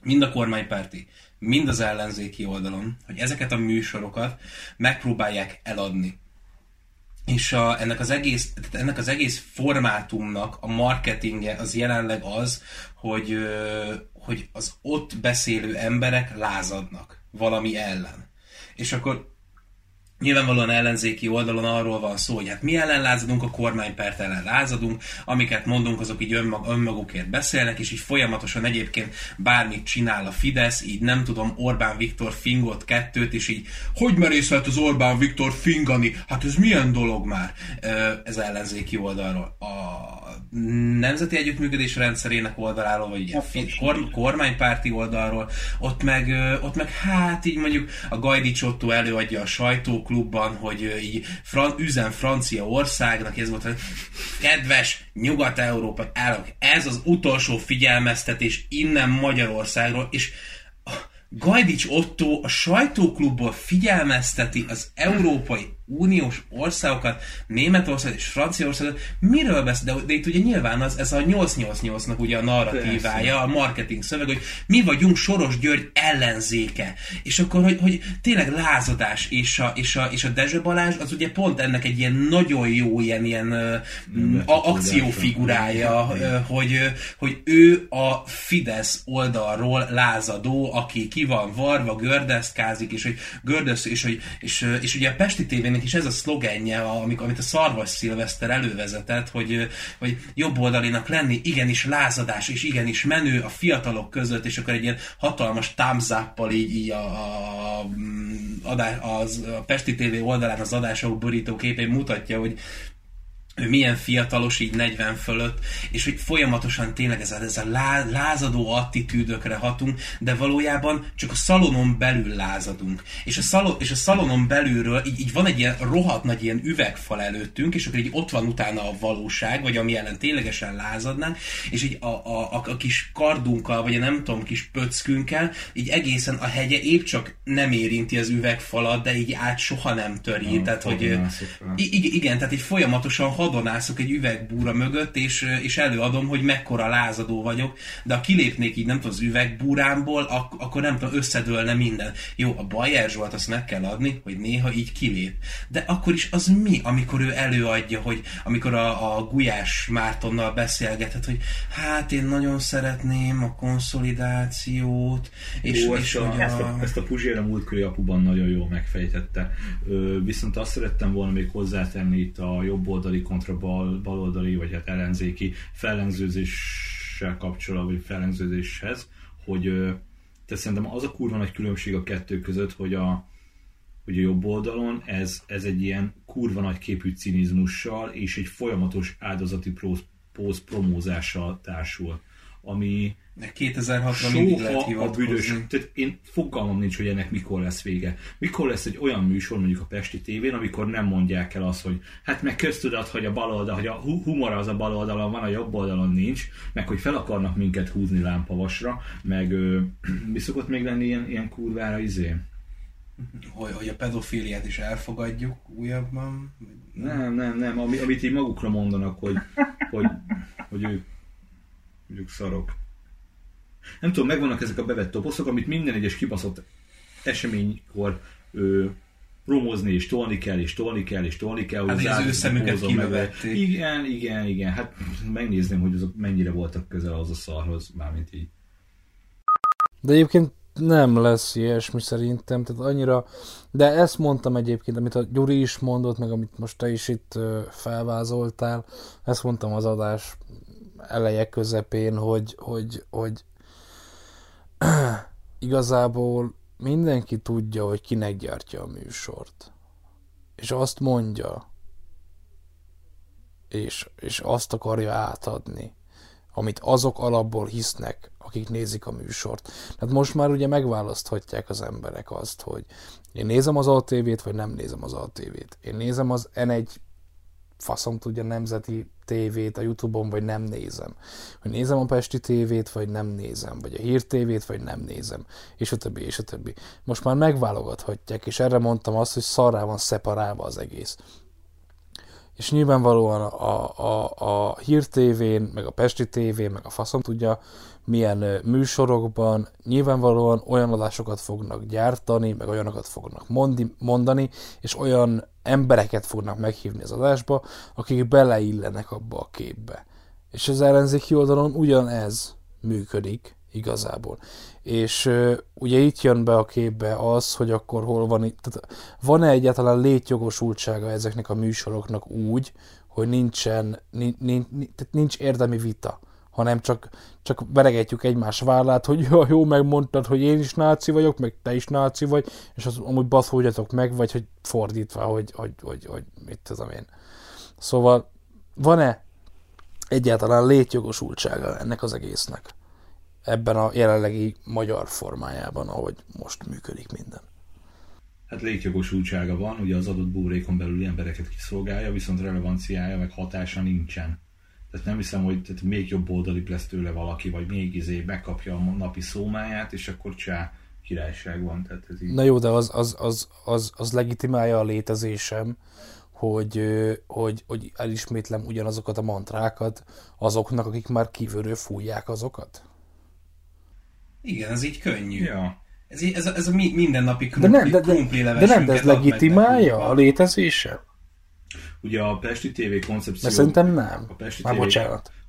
mind a kormánypárti, mind az ellenzéki oldalon, hogy ezeket a műsorokat megpróbálják eladni. És ennek az egész formátumnak a marketingje az jelenleg az, hogy az ott beszélő emberek lázadnak valami ellen. És akkor nyilvánvalóan ellenzéki oldalon arról van szó, hogy hát mi ellen lázadunk, a kormánypárt ellen lázadunk, amiket mondunk, azok így önmagukért beszélnek, és így folyamatosan egyébként bármit csinál a Fidesz, így nem tudom, Orbán Viktor fingott kettőt, és így, hogy merészhet az Orbán Viktor fingani? Hát ez milyen dolog már? Ez ellenzéki oldalról. A nemzeti együttműködés rendszerének oldaláról, vagy ugye kormánypárti oldalról, ott meg hát így mondjuk a Gajdics Ottó előadja a sajtóklubban, hogy így üzen Franciaországnak, ez volt, hogy kedves nyugat-európai államok, ez az utolsó figyelmeztetés innen Magyarországról, és Gajdics Ottó a sajtóklubból figyelmezteti az Európai Uniós országokat, Németország és Franciaországot, miről beszél? De itt ugye nyilván ez a 888-nak ugye a narratívája, a marketing szöveg, hogy mi vagyunk Soros György ellenzéke. És akkor, hogy tényleg lázadás, és a Dezső Balázs az ugye pont ennek egy ilyen nagyon jó ilyen akciófigurája, hogy ő a Fidesz oldalról lázadó, aki ki van varva, gördeszkázik, és ugye a Pesti TV-nek és ez a szlogenje, amit a Szarvas Szilveszter elővezetett, hogy jobboldalinak lenni, igenis lázadás, és igenis menő a fiatalok között, és akkor egy ilyen hatalmas támzáppal így a Pesti TV oldalán az adások borító képén mutatja, hogy ő milyen fiatalos, így 40 fölött, és hogy folyamatosan tényleg ez a lázadó attitűdökre hatunk, de valójában csak a szalonon belül lázadunk. És a szalonon belülről így van egy ilyen rohadt nagy ilyen üvegfal előttünk, és akkor így ott van utána a valóság, vagy ami ellen ténylegesen lázadnánk, és így a kis kardunkkal, vagy a nem tudom, kis pöckünkkel, így egészen a hegye épp csak nem érinti az üvegfalat, de így át soha nem töri. No, tehát, hogy igen, tehát így folyamatosan hadonászok egy üvegbúra mögött, és előadom, hogy mekkora lázadó vagyok, de ha kilépnék így, nem tudom, az üvegbúrámból, akkor nem tudom, összedőlne minden. Jó, a Bayer Zsolt azt meg kell adni, hogy néha így kilép. De akkor is az mi, amikor ő előadja, hogy amikor a Gulyás Mártonnal beszélgetett, hogy hát én nagyon szeretném a konszolidációt, ezt a Puzsér a múltkori apuban nagyon jól megfejtette. Viszont azt szerettem volna még hozzátenni itt a jobboldali kontra baloldali, vagy hát ellenzéki fellengzőzéssel kapcsolatban, vagy fellengződéshez, hogy tehát szerintem az a kurva nagy különbség a kettő között, hogy a jobb oldalon ez egy ilyen kurva nagy képű cinizmussal és egy folyamatos áldozati pózpromózással társul, ami 2006-ra mindig lehet hivatkozni. Tehát én fogalmam nincs, hogy ennek mikor lesz vége. Mikor lesz egy olyan műsor, mondjuk a Pesti TV-n, amikor nem mondják el azt, hogy hát meg köztudat, hogy a baloldal, hogy a humor az a baloldalon van, a jobb oldalon nincs, meg hogy fel akarnak minket húzni lámpavasra, meg mi szokott még lenni ilyen kurvára izé? Hogy a pedofiliát is elfogadjuk újabban? Nem. Amit így magukra mondanak, hogy ők mondjuk szarok. Nem tudom, megvannak ezek a bevett toposzok, amit minden egyes kibaszott eseménykor promozni és tolni kell. Hát az ő szemüket kibevették. Igen. Hát megnézném, hogy azok mennyire voltak közel az a szarhoz, mármint így. De egyébként nem lesz ilyesmi szerintem, tehát annyira... De ezt mondtam egyébként, amit a Gyuri is mondott, meg amit most te is itt felvázoltál, ezt mondtam az adás eleje közepén, hogy igazából mindenki tudja, hogy kinek gyártja a műsort. És azt mondja, és azt akarja átadni, amit azok alapból hisznek, akik nézik a műsort. Tehát most már ugye megválaszthatják az emberek azt, hogy én nézem az ATV-t, vagy nem nézem az ATV-t. Én nézem az N1 faszom tudja, nemzeti tévét a YouTube-on, vagy nem nézem. Hogy nézem a Pesti tévét, vagy nem nézem. Vagy a Hír tévét, vagy nem nézem. És a többi, és a többi. Most már megválogathatják, és erre mondtam azt, hogy szarrá van szeparálva az egész. És nyilvánvalóan a Hír tévén, meg a Pesti tévén, meg a faszom tudja, milyen műsorokban nyilvánvalóan olyan adásokat fognak gyártani, meg olyanokat fognak mondani, és olyan embereket fognak meghívni az adásba, akik beleillenek abba a képbe. És az ellenzéki oldalon ugyanez működik igazából. És ugye itt jön be a képbe az, hogy akkor hol van, van-e egyáltalán létjogosultsága ezeknek a műsoroknak úgy, hogy nincs érdemi vita, hanem csak veregetjük egymás vállát, hogy jó, megmondtad, hogy én is náci vagyok, meg te is náci vagy, és azt amúgy baszódjatok meg, vagy hogy fordítva, hogy mit tudom én. Szóval van-e egyáltalán létjogosultsága ennek az egésznek? Ebben a jelenlegi magyar formájában, ahogy most működik minden. Hát létjogosultsága van, ugye az adott buborékon belüli embereket kiszolgálja, viszont relevanciája meg hatása nincsen. Tehát nem hiszem, hogy még jobb oldalibb lesz tőle valaki, vagy még megkapja a napi szómáját, és akkor csá, királyság van. Tehát ez így... Na jó, de az legitimálja a létezésem, hogy elismétlem ugyanazokat a mantrákat azoknak, akik már kívülről fújják azokat. Igen, ez így könnyű. Ja. Ez a mindennapi krumpli levesünket. De nem, de ez legitimálja a létezése? Ugye a Pesti TV koncepció... De szerintem nem. A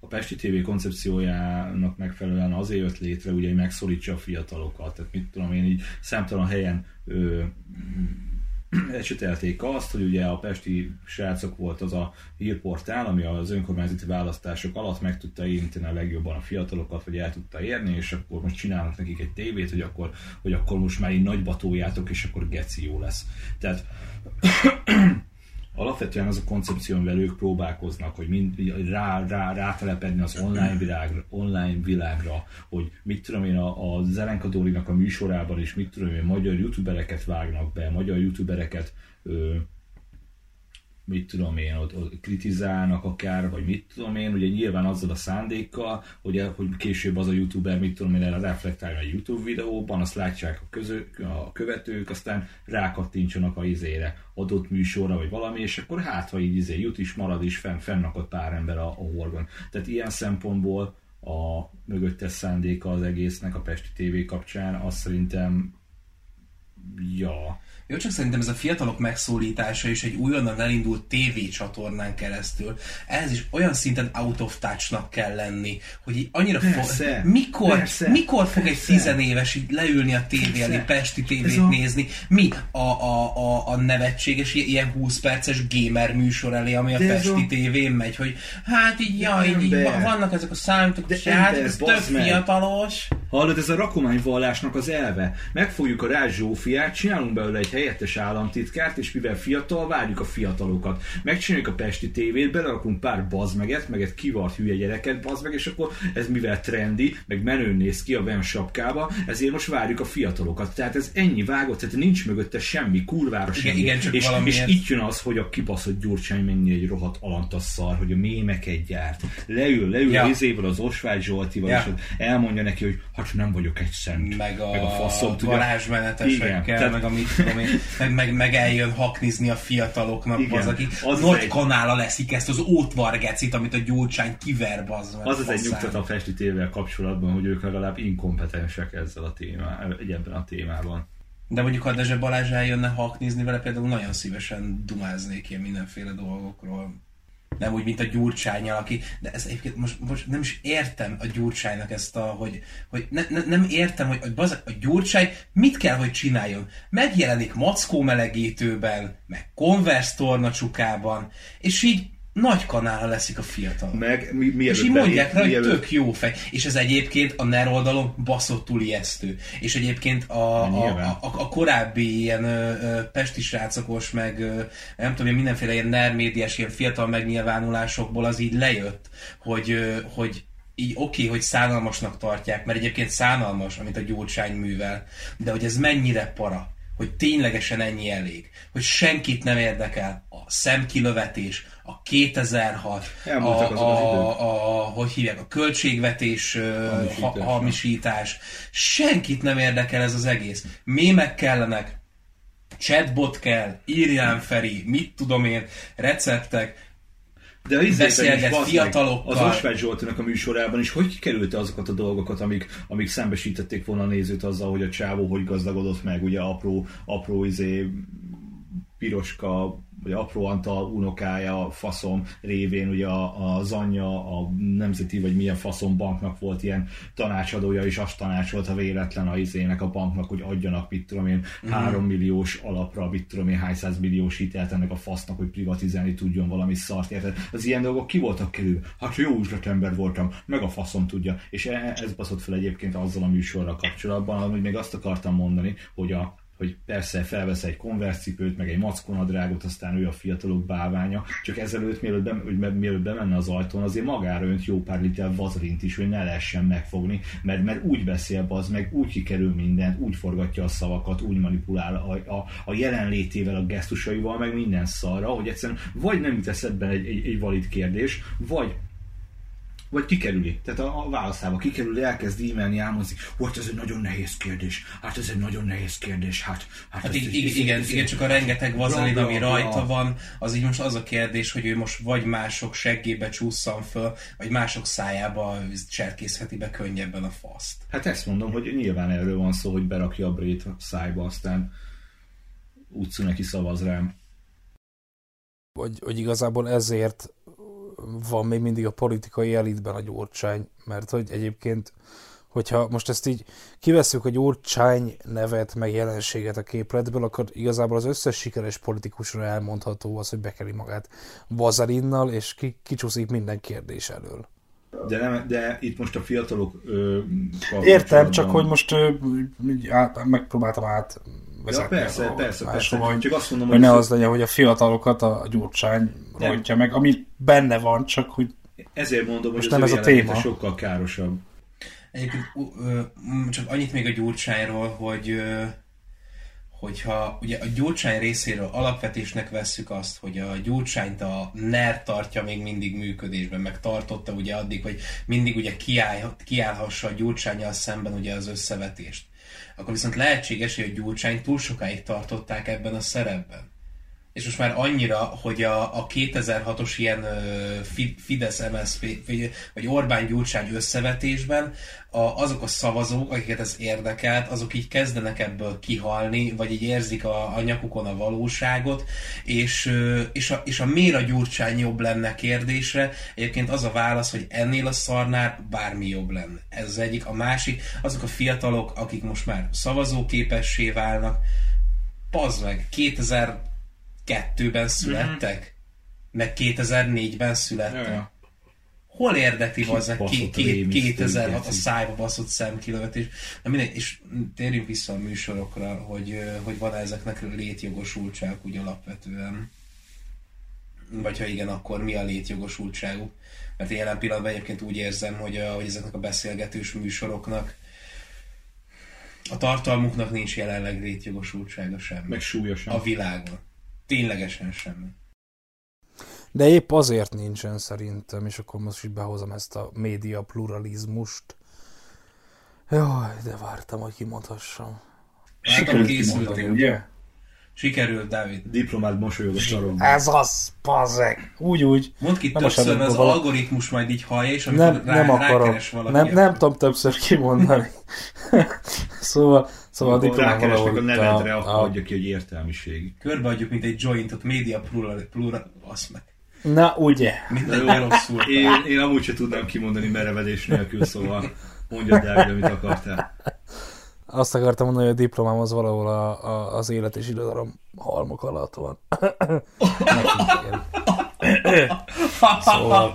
Pesti TV koncepciójának megfelelően azért jött létre, ugye, hogy megszólítsa a fiatalokat. Tehát mit tudom én, így számtalan helyen esetelték azt, hogy ugye a pesti srácok volt az a hírportál, ami az önkormányzati választások alatt meg tudta érinteni a legjobban a fiatalokat, vagy el tudta érni, és akkor most csinálnak nekik egy tévét, hogy akkor most már így nagyba toljátok, és akkor geci jó lesz. Tehát alapvetően az a koncepció, amivel ők próbálkoznak, hogy rátelepedni az online világra, hogy mit tudom én, a Zelenka Dórinak a műsorában is, mit tudom én, magyar youtubereket vágnak be, magyar youtubereket mit tudom én, ott kritizálnak akár, vagy mit tudom én, ugye nyilván azzal a szándékkal, hogy később az a youtuber, mit tudom én, erre reflektálja a YouTube videóban, azt látják a követők, aztán rákattintsanak a adott műsorra, vagy valami, és akkor hát, ha így jut is, marad is, fennakad pár ember a horgon. Tehát ilyen szempontból a mögöttes szándéka az egésznek a Pesti TV kapcsán, azt szerintem ja. Jó, csak szerintem ez a fiatalok megszólítása is egy újonnan elindult tévécsatornán keresztül. Ehhez is olyan szinten out of touch-nak kell lenni, hogy így annyira persze, mikor fog egy 10 éves így leülni a tévélni, Pesti tévét nézni? Mi a nevetséges, ilyen 20 perces gamer műsor elé, ami a Pesti tévén megy, hogy hát így, vannak ezek a számítók, és hát ez tök fiatalos. Hallod, ez a rakományvallásnak az elve. Megfogjuk a Rácz Zsófiát, csinálunk belőle egy helyettes államtitkárt, és mivel fiatal, várjuk a fiatalokat. Megcsináljuk a Pesti tévét, belerakunk pár bazmeget, meg egy kivart hülye gyereket, bazmeg, és akkor ez mivel trendi, meg menőn néz ki a Vem sapkába, ezért most várjuk a fiatalokat. Tehát ez ennyi vágott, tehát nincs mögötte semmi, kurvára semmi. Igen, csak és itt jön az, hogy a kibaszott Gyurcsány mennyi egy rohadt alantasszar, hogy a mémeket gyárt. Leül ja. Izével az Osvágy Zsoltival, ja. És elmondja neki, hogy hát nem vagyok egy szent. Meg a faszom, varázsmenetesekkel, meg a mit. Meg eljön haknizni a fiataloknak, igen, az nagy kanála leszik ezt az ótvargecit, amit a Gyurcsány kiver, bazzmeg. Az egy nyugtat a Pesti TV-vel kapcsolatban, hogy ők legalább inkompetensek ezzel a témával, ebben a témában. De mondjuk, ha Dezső Balázs eljönne haknizni vele, például nagyon szívesen dumáznék ilyen mindenféle dolgokról. Nem úgy, mint a Gyurcsánnyal, aki... De ez egyébként most nem is értem a Gyurcsánynak ezt a... Nem értem, hogy a Gyurcsány mit kell, hogy csináljon. Megjelenik mackó melegítőben, meg Converse tornacsukában, és így nagy kanála leszik a fiatal. És így mondják rá, hogy tök jó fej. És ez egyébként a NER oldalon baszottul ijesztő. És egyébként a korábbi ilyen pesti srácokos, meg nem tudom, mindenféle ilyen NER médiás, ilyen fiatal megnyilvánulásokból az így lejött, hogy így oké, hogy szánalmasnak tartják, mert egyébként szánalmas, amit a Gyurcsány művel, de hogy ez mennyire para. hogy ténylegesen ennyi elég, hogy senkit nem érdekel a szemkilövetés, a 2006, hogy hívják, a költségvetés hamisítás, senkit nem érdekel ez az egész. Mémek kellenek, chatbot kell, írján Feri, mit tudom én, receptek, de beszélget fiatalokkal. Az Osvágy Zsoltnak a műsorában is hogy kerülte azokat a dolgokat, amik szembesítették volna a nézőt azzal, hogy a csávó hogy gazdagodott meg, ugye apró piroska, vagy apró Antal unokája, faszom révén, ugye az anyja, a nemzeti vagy milyen faszom banknak volt ilyen tanácsadója, és azt tanácsolta véletlen a izének a banknak, hogy adjanak, mit tudom én, 3 milliós alapra, mit tudom én, hány százmilliós hitelt ennek a fasznak, hogy privatizálni tudjon valami szart, érted? Az ilyen dolgok ki voltak kerülve? Hát jó üzletember voltam, meg a faszom tudja. És ez baszott fel egyébként azzal a műsorral kapcsolatban, hogy még azt akartam mondani, hogy persze felvesz egy konverszcipőt, meg egy mackonadrágot, aztán ő a fiatalok báványa, csak ezelőtt, mielőtt bemenne az ajtón, azért magára önt jó pár liter vazalint is, hogy ne lehessen megfogni, mert úgy beszél bazd, meg úgy kikerül mindent, úgy forgatja a szavakat, úgy manipulál a jelenlétével, a gesztusaival, meg minden szarra, hogy egyszerűen vagy nem teszed be egy valid kérdés, vagy kikerüli. Tehát a válaszába kikerüli, elkezd e-mailni, álmozik. Hát ez egy nagyon nehéz kérdés. Hát igen, csak a rengeteg vazalid, ami rajta van, az így most az a kérdés, hogy ő most vagy mások seggébe csússzan föl, vagy mások szájába cserkészheti be könnyebben a faszt. Hát ezt mondom, hogy nyilván erről van szó, hogy berakja a brét a szájba, aztán utcú neki szavaz rám. Hogy igazából ezért van még mindig a politikai elitben a Gyurcsány, mert hogy egyébként, hogyha most ezt így kivesszük a Gyurcsány nevet, meg jelenséget a képletből, akkor igazából az összes sikeres politikusra elmondható az, hogy bekeli magát vazalinnal, és kicsúszik minden kérdés elől. De itt most a fiatalok... Értem, csak hogy most megpróbáltam átvezetni. Ja, persze. Csak azt mondom, hogy ne az legyen, hogy a fiatalokat a Gyurcsány rontja meg, ami benne van, csak hogy... Ezért mondom, hogy ez a téma sokkal károsabb. Egyébként csak annyit még a Gyurcsányról, hogyha ugye a Gyurcsány részéről alapvetésnek vesszük azt, hogy a Gyurcsányt a NER tartja még mindig működésben, meg tartotta ugye addig, hogy mindig ugye kiállhassa a Gyurcsánnyal szemben ugye az összevetést. Akkor viszont lehetséges, hogy a Gyurcsányt túl sokáig tartották ebben a szerepben. És most már annyira, hogy a 2006-os ilyen Fidesz-MSZP, vagy Orbán-Gyurcsány összevetésben azok a szavazók, akiket ez érdekelt, azok így kezdenek ebből kihalni, vagy így érzik a nyakukon a valóságot, és a miért a Gyurcsány jobb lenne kérdésre, egyébként az a válasz, hogy ennél a szarnál bármi jobb lenne. Ez az egyik. A másik, azok a fiatalok, akik most már szavazóképessé válnak, pazd meg, 2002-ben születtek, meg 2004-ben születtek. Ja. Hol érdekli hozzá 2006 a szájba baszott szemkilövetés? Na mindegy, és térjünk vissza a műsorokra, hogy van ezeknek létjogosultság úgy alapvetően. Vagy ha igen, akkor mi a létjogosultságuk? Mert jelen pillanatban egyébként úgy érzem, hogy ezeknek a beszélgetős műsoroknak a tartalmuknak nincs jelenleg létjogosultsága semmi. Meg súlyosan. A világon. Ténylegesen semmi. De épp azért nincsen szerintem, és akkor most is behozom ezt a média pluralizmust. Jaj, de vártam, hogy kimondhassam. Sikerült kimondani, ugye? Sikerült, Dávid. Diplomát mosolyog a sarokban. Ez az, pazeg. Úgy. Mondd ki nem többször, az algoritmus majd így hallja, és amikor rákeres valaki. Nem tudom többször kimondani. Szóval a diplomát valahogy... a nevedre, akkor adja ki, hogy értelmiség. Körbeadjuk, mint egy jointot, média plural, azt meg. Na, ugye. Minden rosszul. Én amúgy sem tudnám kimondani merevedés nélkül, szóval mondjad, Dávid, amit akartál. Azt akartam mondani, hogy a diplomám az valahol az élet és irodalom halmok alatt van. Szóval...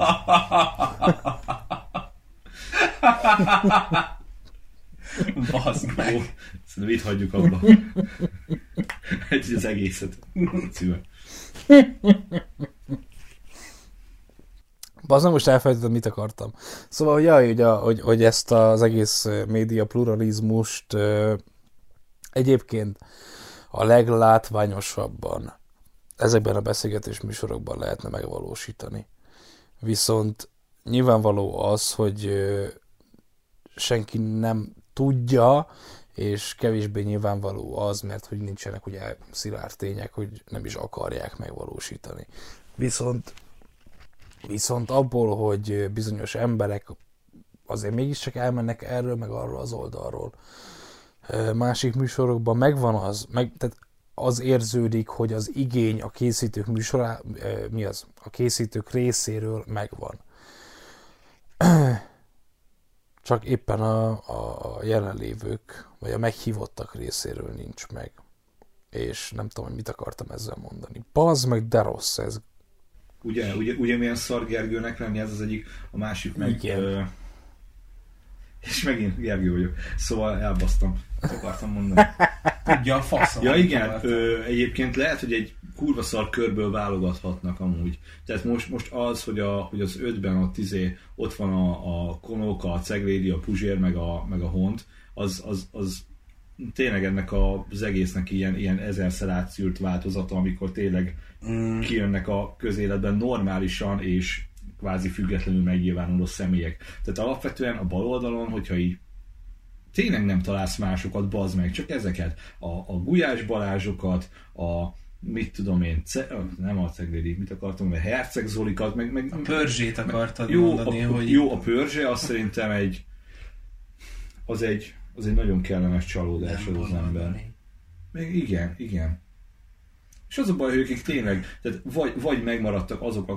Baszd meg! Szerintem itt hagyjuk abba. Egy az egészet. Bazdmeg, most elfelejtettem, mit akartam. Szóval, hogy ezt az egész média pluralizmust egyébként a leglátványosabban ezekben a beszélgetés műsorokban lehetne megvalósítani. Viszont nyilvánvaló az, hogy senki nem tudja, és kevésbé nyilvánvaló az, mert hogy nincsenek ugye szilárd tények, hogy nem is akarják megvalósítani. Viszont abból, hogy bizonyos emberek azért mégiscsak elmennek erről, meg arról az oldalról. Másik műsorokban megvan az, tehát az érződik, hogy az igény a készítők a készítők részéről megvan. Csak éppen a jelenlévők, vagy a meghívottak részéről nincs meg. És nem tudom, hogy mit akartam ezzel mondani. Bazd meg, de rossz ez. Ugye milyen szar Gergőnek lenni, ez az egyik, a másik meg... És megint Gergő vagyok. Szóval elbasztam. Mit akartam mondani? Tudja, a faszom. Ja igen, egyébként lehet, hogy egy kurva szar körből válogathatnak amúgy. Tehát most az, hogy az ötben ott, ott van a Konok, a Ceglédi, a Puzsér, meg a Hont, az tényleg ennek az egésznek ilyen ezerszer átszűrt változata, amikor tényleg kijönnek a közéletben normálisan és kvázi függetlenül megnyilvánuló személyek. Tehát alapvetően a bal oldalon, hogyha így tényleg nem találsz másokat, bazd meg, csak ezeket. A Gulyás Balázsokat, nem a Ceglédi, mit akartam, a Herceg Zolikat, meg a Pörzsét akartad meg, mondani, hogy... Jó, a Pörzse, azt szerintem az egy nagyon kellemes csalódás az ember. Még igen. És az a baj, hogy ők tényleg, tehát vagy megmaradtak azok,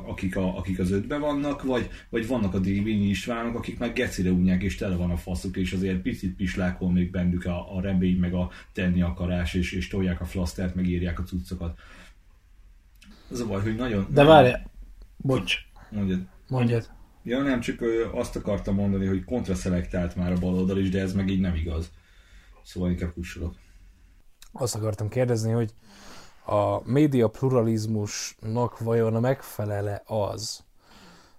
akik az ötben vannak, vagy vannak a Dévényi Istvánok, akik már gecire unják, és tele van a faszuk, és azért picit pislákol még bennük a remény, meg a tenni akarás, és tolják a flasztert, meg írják a cuccokat. Az a baj, hogy nagyon... De várjál! Bocs! Mondjad! Ja nem, csak azt akartam mondani, hogy kontraszelektált már a baloldal is, de ez meg így nem igaz. Szóval inkább kussolok. Azt akartam kérdezni, hogy a média pluralizmusnak vajon a megfelele az,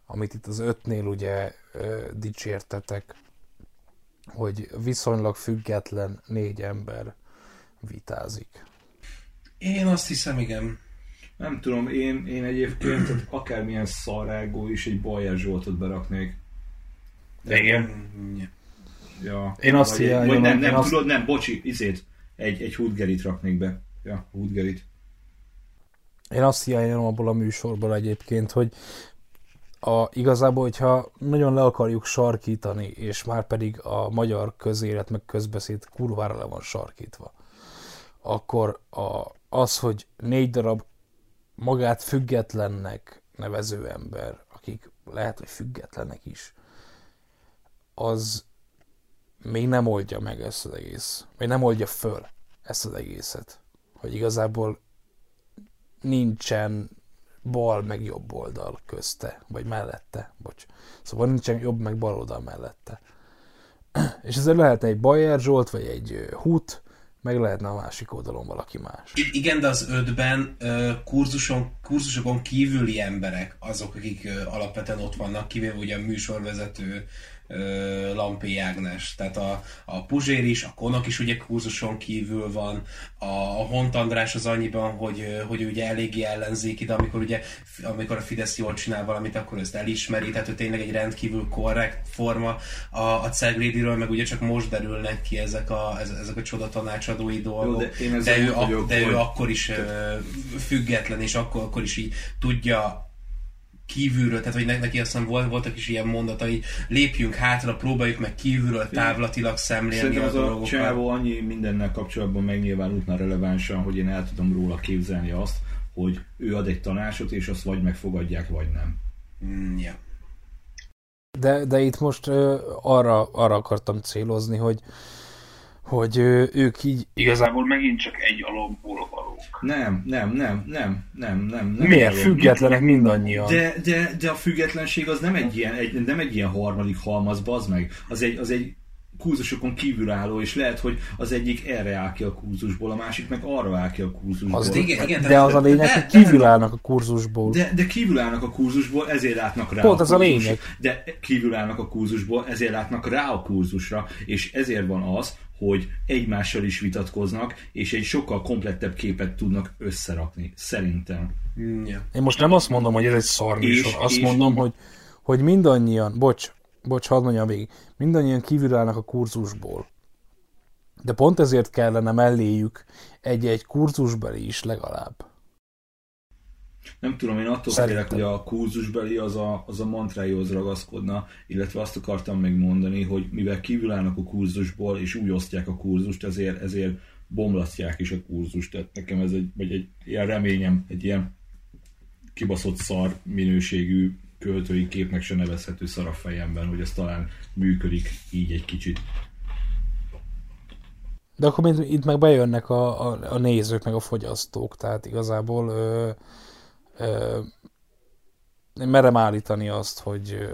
amit itt az ötnél ugye dicsértetek, hogy viszonylag független 4 ember vitázik? Én azt hiszem, igen. Nem tudom, én egyébként akármilyen szarrágó is egy Bayer Zsoltot beraknék. De igen. Ja. Én azt hiszem, hogy egy Hútgerit raknék be. Ja, Hútgerit. Én azt hiányolom abból a műsorból egyébként, hogy igazából, hogyha nagyon le akarjuk sarkítani, és már pedig a magyar közélet meg közbeszéd kurvára le van sarkítva, akkor az, hogy 4 darab magát függetlennek nevező ember, akik lehet, hogy függetlenek is, az még nem oldja meg ezt az egész, még nem oldja föl ezt az egészet, hogy igazából nincsen bal meg jobb oldal közte, vagy mellette, bocs. Szóval nincsen jobb meg bal oldal mellette. És ezért lehetne egy Bayer Zsolt, vagy egy Hút, meg lehetne a másik oldalon valaki más. Igen, de az ötben kurzusokon kívüli emberek azok, akik alapvetően ott vannak, kivéve ugye a műsorvezető Lampé Ágnes. Tehát a Puzsér is, a Konok is ugye kurzuson kívül van, a Hont András az annyiban, hogy ugye eléggé ellenzéki, de amikor a Fidesz jól csinál valamit, akkor ezt elismeri, tehát ő tényleg egy rendkívül korrekt forma. A Ceglédiről meg ugye csak most derülnek ki ezek a csodatanácsadói dolgok. Jó, de ő akkor is független, és akkor is így tudja kívülről, tehát hogy neki aztán voltak is ilyen mondatai, lépjünk hátra, próbáljuk meg kívülről távlatilag szemlélni a dolgokat. Szerintem az a csávó annyi mindennel kapcsolatban megnyilvánult már relevánsan, hogy én el tudom róla képzelni azt, hogy ő ad egy tanácsot, és azt vagy megfogadják, vagy nem. Yeah. De itt most arra akartam célozni, hogy ők így igazából megint csak egy alapból valók. Nem. Miért? Függetlenek mindannyian. De a függetlenség az nem egy ilyen harmadik halmaz, bazd meg. Az egy kurzusokon kívülálló, és lehet, hogy az egyik erre áll ki a kurzusból, a másik meg arra áll ki a kurzusból. Az igen, de az a lényeg, hogy kívülállnak a kurzusból. De kívülállnak a kurzusból, ezért látnak rá. Pont az a lényeg. De kívülállnak a kurzusból, ezért látnak rá a kurzusra, és ezért van az, hogy egymással is vitatkoznak, és egy sokkal komplettebb képet tudnak összerakni, szerintem. Yeah. Én most nem azt mondom, hogy ez egy szar műsor, azt mondom, hogy mindannyian, bocs, hadd mondjam végig, mindannyian kívül állnak a kurzusból. De pont ezért kellene melléjük egy-egy kurzusbeli is legalább. Nem tudom, én attól félek, hogy a kurzusbeli az a mantrához ragaszkodna, illetve azt akartam megmondani, hogy mivel kívül állnak a kurzusból, és úgy osztják a kurzust, ezért bomlasztják is a kurzust. Tehát nekem ez egy ilyen reményem, egy ilyen kibaszott szar minőségű költői képnek se nevezhető szar a fejemben, hogy ez talán működik így egy kicsit. De akkor itt meg bejönnek a nézők, meg a fogyasztók, tehát igazából én merem állítani azt, hogy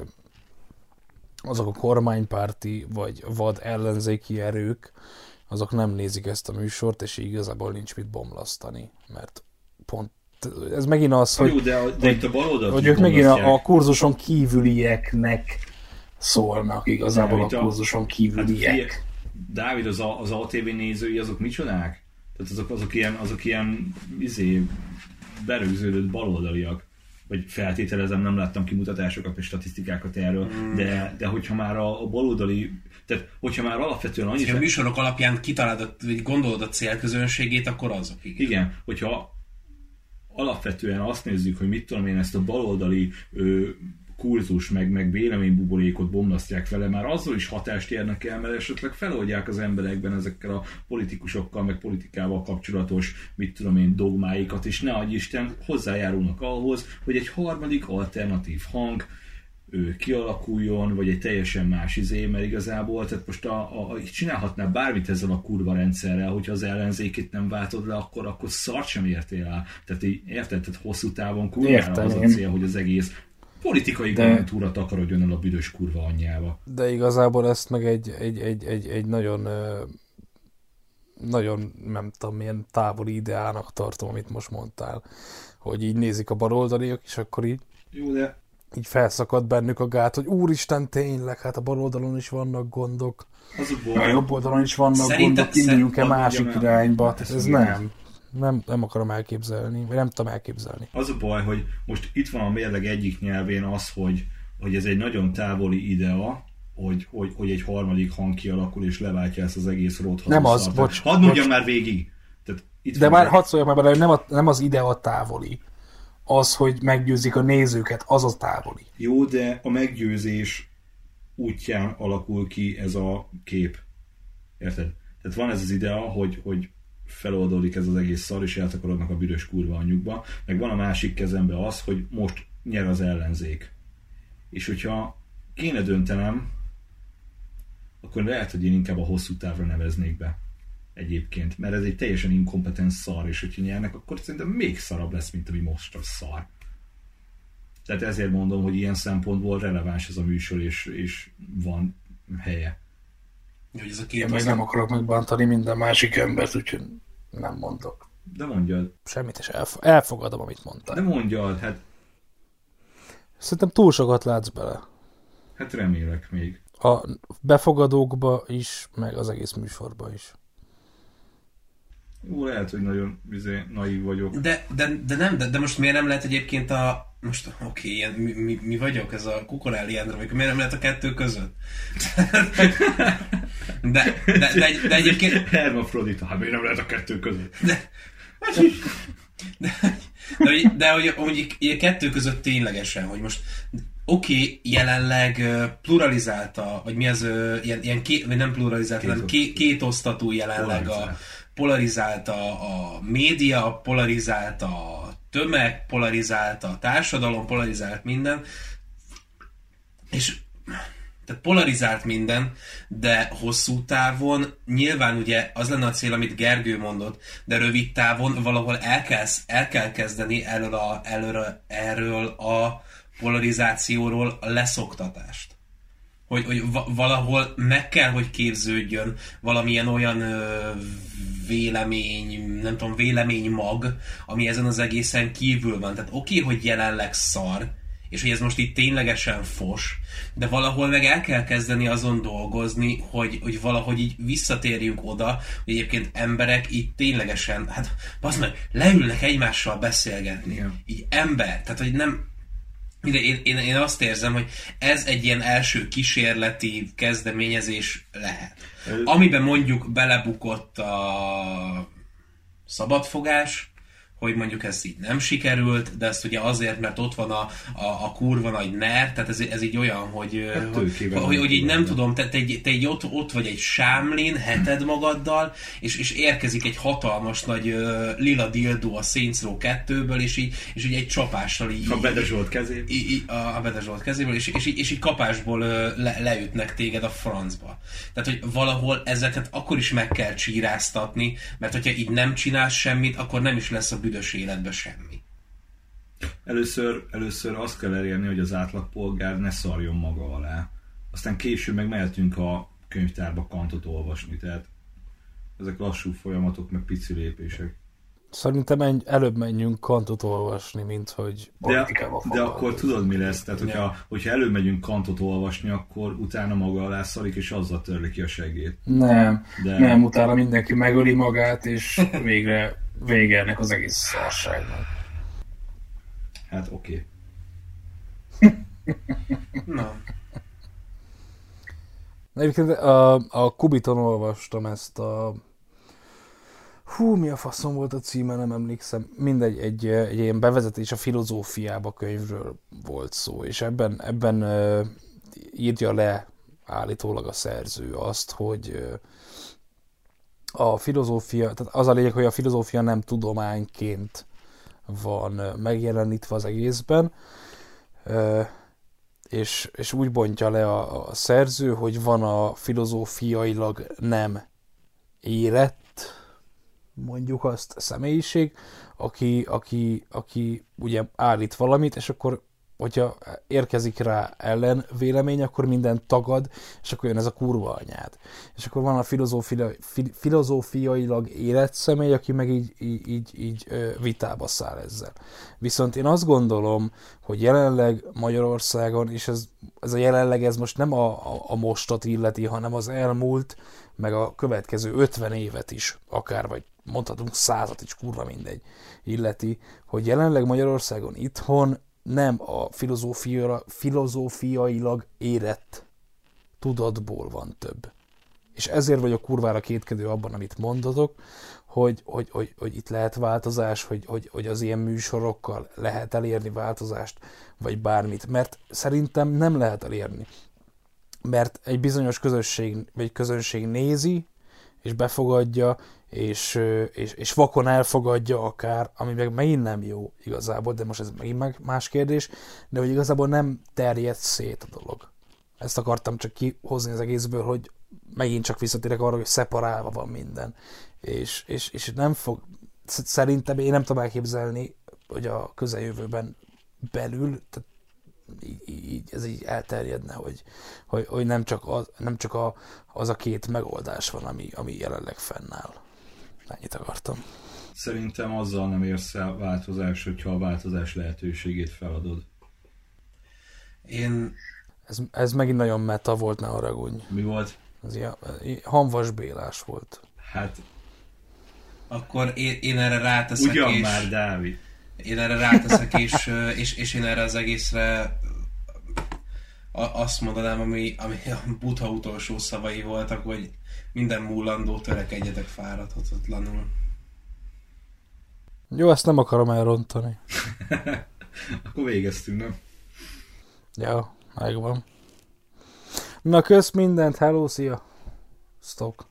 azok a kormánypárti vagy vad ellenzéki erők, azok nem nézik ezt a műsort, és igazából nincs mit bomlasztani, mert pont ez megint az, hogy, jó, de itt a baloldalt hogy ők megint a kurzuson kívülieknek szólnak, igazából a kurzuson kívüliek. Hát, Dávid, az ATV nézői, azok micsodák? Tehát azok ilyen berögződött baloldaliak, vagy feltételezem, nem láttam kimutatásokat és statisztikákat erről, de hogyha már a baloldali, tehát hogyha már alapvetően annyit... Ha műsorok alapján kitalálod, vagy gondolod a célközönségét, akkor azok. Igen, hogyha alapvetően azt nézzük, hogy mit tudom én, ezt a baloldali kurzus, meg véleménybuborékot bomlasztják vele, már azzal is hatást érnek el, mert esetleg feloldják az emberekben ezekkel a politikusokkal, meg politikával kapcsolatos, mit tudom én, dogmáikat, és ne adj Isten, hozzájárulnak ahhoz, hogy egy harmadik alternatív hang kialakuljon, vagy egy teljesen más mert igazából, tehát most csinálhatná bármit ezzel a kurva rendszerrel, hogyha az ellenzékét nem váltod le, akkor szart sem értél el. Tehát így, érted? Tehát hosszú távon kurvára az a cél, hogy az egész politikai konjunktúra takarodjon el a büdös kurva anyjába. De igazából ezt meg egy nagyon, nagyon nem tudom milyen távoli ideának tartom, amit most mondtál, hogy így nézik a baloldaliak, és akkor így... Jó, de... így felszakad bennük a gát, hogy úristen, tényleg, hát a bal oldalon is vannak gondok, a jobb oldalon is vannak gondok, induljunk-e másik irányba? Ez nem akarom elképzelni, vagy nem tudom elképzelni. Az a baj, hogy most itt van a mérleg egyik nyelvén az, hogy ez egy nagyon távoli idea, hogy egy harmadik hang kialakul, és leváltja ezt az egész rothadó szartát. Nem az, bocs. Hadd mondjam már végig! Tehát itt de már hadd szóljak már bele, hogy nem az idea távoli. Az, hogy meggyőzik a nézőket, az a távoli. Jó, de a meggyőzés útján alakul ki ez a kép. Érted? Tehát van ez az idea, hogy feloldódik ez az egész szar, és eltakarodnak a büdös kurva anyjukba, meg van a másik kezemben az, hogy most nyer az ellenzék. És hogyha kéne döntenem, akkor lehet, hogy én inkább a hosszú távra neveznék be. Egyébként, mert ez egy teljesen inkompetens szar, és hogyha nyernek, akkor szerintem még szarabb lesz, mint ami most a szar. Tehát ezért mondom, hogy ilyen szempontból releváns ez a műsor, és van helye. Én meg nem akarok megbántani minden másik embert, úgyhogy nem mondok. De mondjad. Semmit, és elfogadom, amit mondtál. De mondjad, hát... Szerintem túl sokat látsz bele. Hát remélek még. A befogadókba is, meg az egész műsorba is. Ó, lehet, hogy nagyon naív vagyok. De most miért nem lehet egyébként a... Most oké, mi vagyok? Ez a Kukorelly Endre, miért nem lehet a kettő között? De egyébként... Hermafrodita, hát miért nem lehet a kettő között? De hogy a kettő között ténylegesen, hogy most... Oké, jelenleg pluralizálta, vagy mi az, ilyen vagy nem pluralizálta, hanem kétosztatú jelenleg a... Polarizált a média, polarizált a tömeg, polarizált a társadalom, polarizált minden. És tehát polarizált minden, de hosszú távon nyilván ugye az lenne a cél, amit Gergő mondott, de rövid távon valahol el kell kezdeni erről a polarizációról a leszoktatást. Hogy valahol meg kell, hogy képződjön valamilyen olyan véleménymag, ami ezen az egészen kívül van. Tehát oké, hogy jelenleg szar, és hogy ez most itt ténylegesen fos, de valahol meg el kell kezdeni azon dolgozni, hogy valahogy így visszatérjünk oda, hogy egyébként emberek így ténylegesen, hát baszd meg, leülnek egymással beszélgetni. Yeah. Így ember, tehát hogy nem... Én azt érzem, hogy ez egy ilyen első kísérleti kezdeményezés lehet. Amiben mondjuk belebukott a szabadfogás, hogy mondjuk ez így nem sikerült, de ezt ugye azért, mert ott van a kurva nagy NER, tehát ez így olyan, hogy így nem tudom, te így ott vagy egy sámlén, heted magaddal, és érkezik egy hatalmas nagy lila dildó a Saints Row 2-ből, és így egy csapással így... A Bayer Zsolt kezéből. A Bayer Zsolt kezéből, és így kapásból leütnek téged a francba. Tehát, hogy valahol ezeket akkor is meg kell csíráztatni, mert hogyha így nem csinálsz semmit, akkor nem is lesz a büdös életben semmi. Először azt kell elérni, hogy az átlagpolgár ne szarjon maga alá. Aztán később meg mehetünk a könyvtárba Kantot olvasni, tehát ezek lassú folyamatok, meg pici lépések. Szerintem előbb menjünk Kantot olvasni, mint hogy politikába foglalkozni. De akkor tudod mi lesz? Tehát hogyha előbb megyünk Kantot olvasni, akkor utána maga alá szarik, és azzal törli ki a segét. Nem, utána mindenki megöli magát, és végre vége ennek az egész szarságnak. Hát oké. Na. Egyébként a Kubiton olvastam ezt a... Hú, mi a faszom volt a címe, nem emlékszem. Mindegy, egy ilyen bevezetés a filozófiába könyvről volt szó, és ebben írja le állítólag a szerző azt, hogy... A filozófia, tehát az a lényeg, hogy a filozófia nem tudományként van megjelenítve az egészben, és úgy bontja le a szerző, hogy van a filozófiailag nem érett, mondjuk azt, személyiség, aki ugye állít valamit, és akkor hogyha érkezik rá ellen vélemény, akkor mindent tagad, és akkor jön ez a kurva anyád. És akkor van a filozófiailag érett személy, aki meg így vitába száll ezzel. Viszont én azt gondolom, hogy jelenleg Magyarországon, és ez a jelenleg ez most nem a mostat illeti, hanem az elmúlt, meg a következő 50 évet is, akár vagy mondhatunk 100-at is, kurva mindegy, illeti, hogy jelenleg Magyarországon itthon nem a filozófiailag érett tudatból van több. És ezért vagyok kurvára kétkedő abban, amit mondatok, hogy itt lehet változás, hogy az ilyen műsorokkal lehet elérni változást, vagy bármit. Mert szerintem nem lehet elérni. Mert egy bizonyos közönség nézi, és befogadja, és vakon elfogadja akár, ami meg megint nem jó igazából, de most ez megint más kérdés, de hogy igazából nem terjed szét a dolog. Ezt akartam csak kihozni az egészből, hogy megint csak visszatérek arra, hogy szeparálva van minden. És nem fog, szerintem én nem tudom elképzelni, hogy a közeljövőben belül, tehát így, ez így elterjedne, hogy nem csak az a két megoldás van, ami jelenleg fennáll. Ennyit akartam. Szerintem azzal nem érsz el változás, hogyha a változás lehetőségét feladod. Ez megint nagyon meta volt, ne haragudj. Mi volt? Ez ilyen Hamvas Bélás volt. Hát... Akkor én erre ráteszek. Ugyan és... már, Dávid. Én erre ráteszek, és én erre az egészre azt mondanám, ami a Buddha utolsó szavai voltak, hogy minden múlandó törekedjetek fáradhatatlanul. Jó, ezt nem akarom elrontani. Akkor végeztünk, nem? Ja, megvan. Na, kösz mindent, hello, szia! Stok.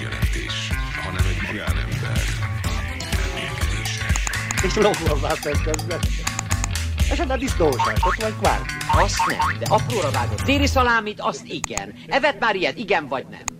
Jelentés, hanem egy magánember elmélkedésnek. És lóvóvá tettem. Esetben disznóságot, vagy kvárki. Azt nem, de apróra vágott téri szalámit, azt igen. Evet már ilyet, igen vagy nem.